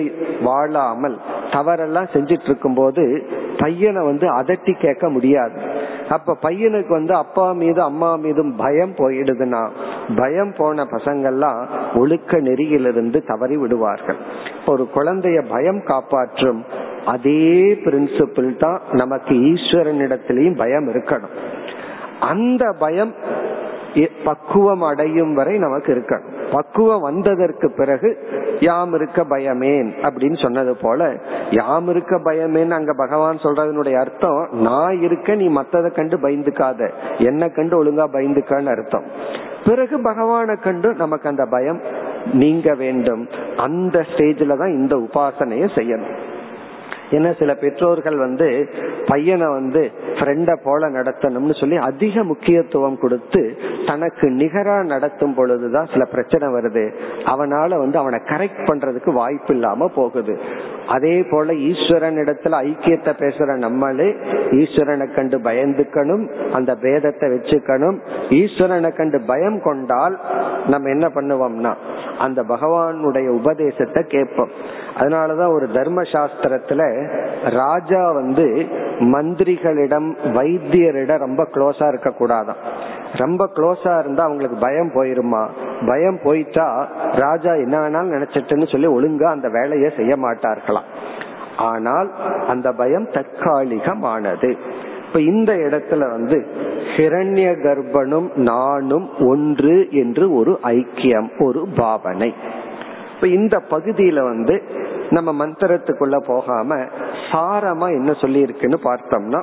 வாழாமல் தவறெல்லாம் செஞ்சிட்டு இருக்கும் போது பையனை வந்து அதட்டி கேட்க முடியாது. அப்ப பையனுக்கு வந்து அப்பா மீது அம்மா மீதும் பயம் போயிடுதுன்னா, பயம் போன பசங்கள்லாம் ஒழுக்க நெறியிலிருந்து தவறி விடுவார்கள். ஒரு குழந்தைய பயம் காப்பாற்றும். அதே பிரின்சிபிள் தான் நமக்கு ஈஸ்வரனிடத்திலையும் பயம் இருக்கணும். அந்த பயம் பக்குவம் அடையும் வரை நமக்கு இருக்கணும். பக்குவம் வந்ததற்கு பிறகு யாம் இருக்க பயமேன் அப்படின்னு சொன்னது போல, யாம் இருக்க பயமேன்னு அங்க பகவான் சொல்றதுனுடைய அர்த்தம் நான் இருக்க, நீ மத்ததை கண்டு பயந்துக்காத, என்ன கண்டு ஒழுங்கா பயந்துக்கான்னு அர்த்தம். பிறகு பகவானை கண்டு நமக்கு அந்த பயம் நீங்க வேண்டும். அந்த ஸ்டேஜ்ல தான் இந்த உபாசனையை செய்யணும். ஏன்னா சில பெற்றோர்கள் வந்து பையனை வந்து ஃப்ரெண்டை போல நடத்தணும்னு சொல்லி அதிக முக்கியத்துவம் கொடுத்து தனக்கு நிகரா நடத்தும் பொழுதுதான் சில பிரச்சனை வருது. அவனால வந்து அவனை கரெக்ட் பண்றதுக்கு வாய்ப்பு இல்லாம போகுது. அதே போல ஈஸ்வரன் இடத்துல ஐக்கியத்தை பேசுற நம்மளே ஈஸ்வரனை கண்டு பயந்துக்கணும், அந்த பேதத்தை வச்சுக்கணும். ஈஸ்வரனை கண்டு பயம் கொண்டால் நம்ம என்ன பண்ணுவோம்னா அந்த பகவானுடைய உபதேசத்தை கேட்போம். அதனாலதான் ஒரு தர்ம சாஸ்திரத்துல ராஜா வந்து மந்திரிகளிடம் வைத்தியரிடம் ரொம்ப க்ளோஸா இருக்க கூடாதான். ரொம்ப க்ளோஸா இருந்தா அவங்களுக்கு பயம் போயிருமா? பயம் போயிட்டா ராஜா என்ன வேணாலும் நினைச்சிட்டுன்னு சொல்லி ஒழுங்கா அந்த வேலையை செய்ய மாட்டார்களாம். ஆனால் அந்த பயம் தற்காலிகமானது. இப்ப இந்த இடத்துல வந்து ஹிரண்ய கர்ப்பனும் நானும் ஒன்று என்று ஒரு ஐக்கியம், ஒரு பாவனை. இப்ப இந்த பகுதியில வந்து நம்ம மந்திரத்துக்குள்ள போகாம சாரமா என்ன சொல்லி இருக்குன்னு பார்த்தோம்னா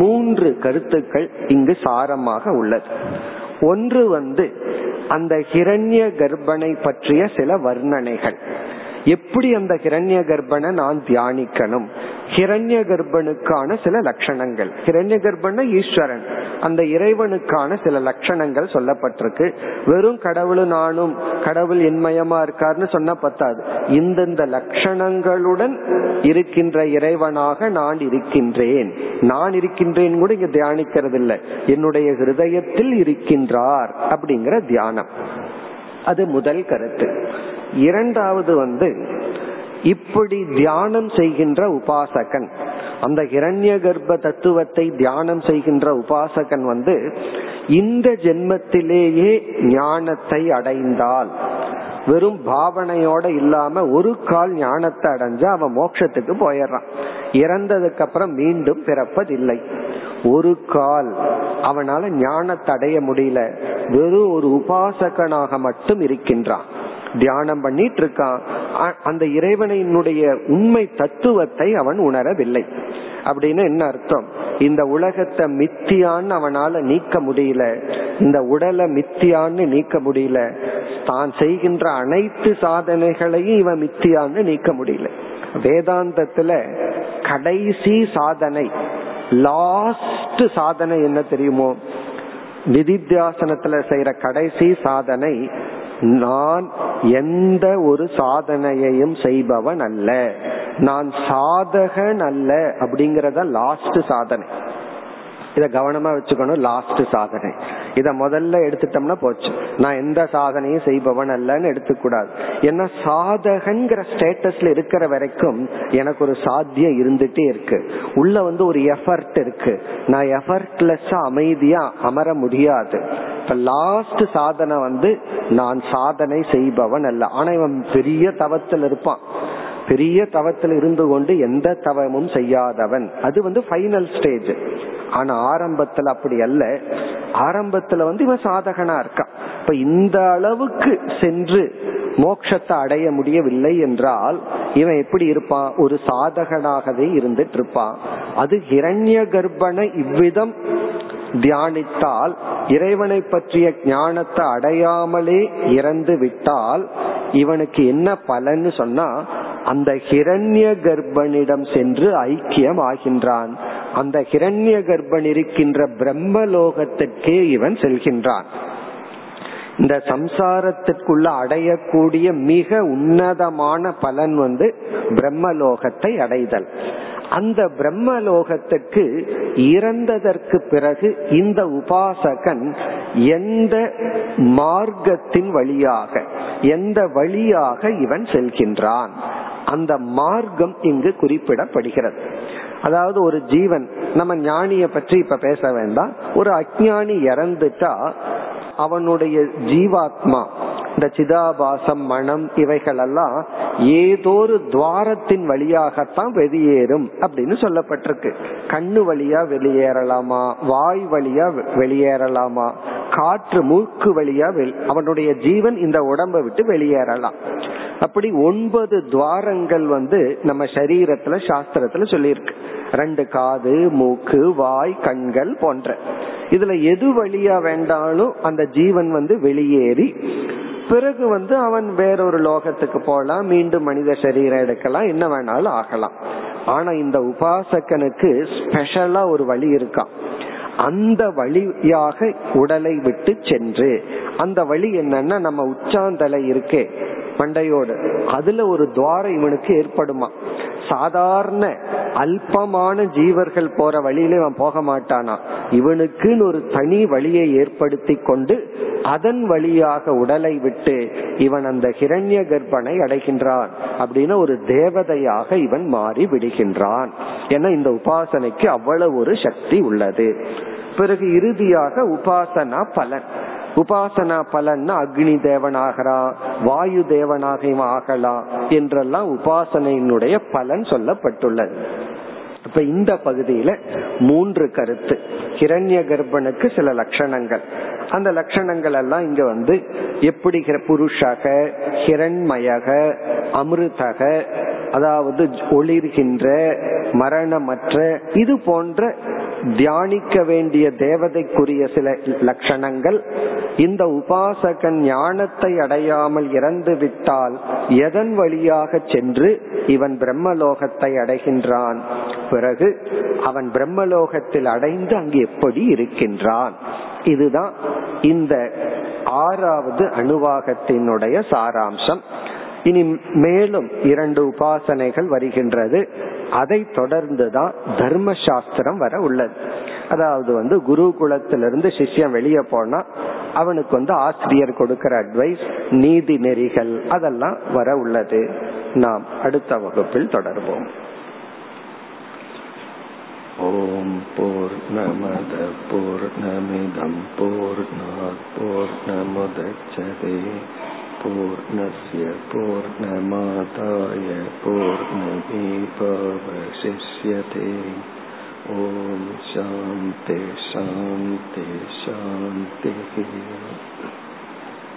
மூன்று கருத்துக்கள் இங்கு சாரமாக உள்ளது. ஒன்று வந்து அந்த ஹிரண்ய கர்ப்பனை பற்றிய சில வர்ணனைகள், எப்படி அந்த ஹிரண்ய கர்ப்பனை நான் தியானிக்கணும், ஹிரண்ய கர்ப்பனுக்கான சில லட்சணங்கள். ஹிரண்ய கர்ப்பன ஈஸ்வரன், அந்த இறைவனுக்கான சில லட்சணங்கள் சொல்லப்பட்டிருக்கு. வெறும் கடவுள் நானும் கடவுள் என்மயமா இருக்காருன்னு சொன்ன பத்தாது, இந்தந்த லட்சணங்களுடன் இருக்கின்ற இறைவனாக நான் இருக்கின்றேன். நான் இருக்கின்றேன் கூட இங்க தியானிக்கிறது இல்லை, என்னுடைய ஹிருதயத்தில் இருக்கின்றார் அப்படிங்கிற தியானம். அது முதல் கருத்து. இரண்டாவது வந்து இப்படி தியானம் செய்கின்ற உபாசகன், அந்த ஹிரண்ய கர்ப்ப தத்துவத்தை தியானம் செய்கின்ற உபாசகன் வந்து இந்த ஜென்மத்திலேயே ஞானத்தை அடைந்தால், வெறும் பாவனையோட இல்லாம ஒரு கால் ஞானத்தை அடைஞ்சா அவன் மோட்சத்துக்கு போயிடுறான். இறந்ததுக்கு அப்புறம் மீண்டும் பிறப்பதில்லை. ஒரு கால் அவனால ஞானத்தை அடைய முடியல, வெறும் ஒரு உபாசகனாக மட்டும் இருக்கின்றான். தியானம் பண்ணிட்டு இருக்கான், அந்த இறைவனுடைய உண்மை தத்துவத்தை அவன் உணரவில்லை. அப்படின்னு என்ன அர்த்தம்? இந்த உலகத்தை மித்தியான்னு அவனால நீக்க முடியல, இந்த உடலை மித்தியான்னு நீக்க முடியல, தான் செய்கின்ற அனைத்து சாதனைகளையும் இவன் மித்தியான்னு நீக்க முடியல. வேதாந்தத்துல கடைசி சாதனை, லாஸ்ட் சாதனை என்ன தெரியுமோ? நிதித்தியாசனத்துல செய்யற கடைசி சாதனை, நான் எந்த ஒரு சாதனையையும் செய்பவன் அல்ல, நான் சாதகன் அல்ல அப்படிங்கறத லாஸ்ட் சாதனை. இத கவனமா வச்சுக்கணும். லாஸ்ட் சாதனை இத முதல்ல எடுத்துட்டோம்னா போச்சு, நான் எந்த சாதனையும் செய்பவன் அல்லன்னு எடுத்துக்கூடாது. ஏன்னா சாதகன்கிற ஸ்டேட்டஸ்ல இருக்கிற வரைக்கும் எனக்கு ஒரு சாத்தியம் இருந்துட்டே இருக்கு, உள்ள வந்து ஒரு எஃபர்ட் இருக்கு, நான் எஃபர்ட்லெஸ்ஸா அமைதியா அமர முடியாது. இப்ப லாஸ்ட் சாதனை வந்து நான் சாதனை செய்பவன் அல்ல. ஆனா இவன் பெரிய தவத்தில் இருப்பான், பெரிய தவத்தில் இருந்து கொண்டு எந்த தவமும் செய்யாதவன். அது வந்து ஃபைனல் ஸ்டேஜ். ஆனா ஆரம்பத்துல அப்படி அல்ல, ஆரம்பத்துல வந்து இவன் சாதகனா இருக்கான். இப்ப இந்த அளவுக்கு சென்று மோட்சத்தை அடைய முடியவில்லை என்றால் இவன் எப்படி இருப்பான்? ஒரு சாதகனாகவே இருந்துட்டு இருப்பான். அது ஹிரண்ய கர்ப்பனை இவ்விதம் தியானித்தால், இறைவனை பற்றிய ஞானத்தை அடையாமலே இறந்து விட்டால் இவனுக்கு என்ன பலன்னு சொன்னா அந்த ஹிரண்ய கர்ப்பனிடம் சென்று ஐக்கியம் ஆகின்றான். அந்த ஹிரண்ய கர்ப்பன் இருக்கின்ற பிரம்மலோகத்திற்கே இவன் செல்கின்றான். இந்த சம்சாரத்திற்குள்ள அடையக்கூடிய மிக உன்னதமான பலன் வந்து பிரம்மலோகத்தை அடைதல். அந்த பிரம்மலோகத்துக்கு இறந்ததற்கு பிறகு இந்த உபாசகன் எந்த மார்க்கத்தின் வழியாக, எந்த வழியாக இவன் செல்கின்றான், அந்த மார்க்கம் இங்கு குறிப்பிடப்படுகிறது. அதாவது ஒரு ஜீவன், நம்ம ஞானிய பற்றி இப்ப பேச வேண்டாம், ஒரு அஞ்ஞானி இறந்துட்டா அவனுடைய ஜீவாத்மா, இந்த சிதாபாசம், மனம், இவைகள் எல்லாம் ஏதோ ஒரு துவாரத்தின் வழியாகத்தான் வெளியேறும் அப்படின்னு சொல்லப்பட்டிருக்கு. கண்ணு வழியா வெளியேறலாமா, வாய் வழியா வெளியேறலாமா, காற்று மூக்கு வழியா அவனுடைய ஜீவன் இந்த உடம்பை விட்டு வெளியேறலாம். அப்படி ஒன்பது துவாரங்கள் வந்து நம்ம சரீரத்துல சாஸ்திரத்துல சொல்லியிருக்கு. ரெண்டு காது, மூக்கு, வாய், கண்கள் போன்ற இதுல எது வழியா வேண்டாலும் அந்த ஜீவன் வந்து வெளியேறி பிறகு வந்து அவன் வேறொரு லோகத்துக்கு போகலாம், மீண்டும் மனித சரீரம் எடுக்கலாம், என்ன வேணாலும் ஆகலாம். ஆனா இந்த உபாசகனுக்கு ஸ்பெஷலா ஒரு வழி இருக்கான். அந்த வழியாக உடலை விட்டு சென்று, அந்த வழி என்னன்னா நம்ம உச்சாந்தலை இருக்கே மண்டையோடு, அதுல ஒரு துவாரம் இவனுக்கு ஏற்படுமா. சாதாரண அல்பமான ஜீவர்கள் போற வழியில இவன் போக மாட்டானா, இவனுக்குன்னு ஒரு தனி வழியை ஏற்படுத்தி கொண்டு அதன் வழியாக உடலை விட்டு இவன் அந்த ஹிரண்ய கர்ப்பனை அடைகின்றான். அப்படின்னா ஒரு தேவதையாக இவன் மாறி விடுகின்றான். ஏன்னா இந்த உபாசனைக்கு அவ்வளவு ஒரு சக்தி உள்ளது. பிறகு இறுதியாக உபாசனா பலன். உபாசனா பலன்னா அக்னி தேவனாகலாம், வாயு தேவனாக ஆகலாம் என்றெல்லாம் உபாசனையினுடைய பலன் சொல்லப்பட்டுள்ளது. இப்ப இந்த பகுதியில மூன்று கருத்து. ஹிரண்ய கர்ப்பனுக்கு சில லட்சணங்கள், அந்த லட்சணங்கள் எல்லாம் இங்க வந்து எப்படி புருஷக, ஹிரண்மயக, அமிர்தக, அதாவது ஒளிர்கின்ற, மரணமற்ற, இது போன்ற தியானிக்க வேண்டிய தேவதைக்குரிய சில லட்சணங்கள். இந்த உபாசகன் ஞானத்தை அடையாமல் இறந்து விட்டால் எதன் வழியாக சென்று இவன் பிரம்மலோகத்தை அடைகின்றான், பிறகு அவன் பிரம்மலோகத்தில் அடைந்து அங்கு எப்படி இருக்கின்றான், இதுதான் இந்த ஆறாவது அனுவாகத்தினுடைய சாராம்சம். இனி மேலும் இரண்டு உபாசனைகள் வருகின்றது, அதை தொடர்ந்துதான் தர்மசாஸ்திரம் வர உள்ளது. அதாவது வந்து குருகுலத்திலிருந்து சிஷ்யம் வெளியே போனா அவனுக்கு வந்து ஆசிரியர் கொடுக்கிற அட்வைஸ், நீதி நெறிகள், அதெல்லாம் வர உள்ளது. நாம் அடுத்த வகுப்பில் தொடர்வோம். ஓம் பூர்ணமத பூர்ணமிதம் பூர்ணாத் பூர்ணமுதச்யதே பூர்ணஸ்ய பூர்ணமாதாய பூர்ணமேவாவசிஷ்யதே. ஓம் சாந்தி சாந்தி சாந்தி.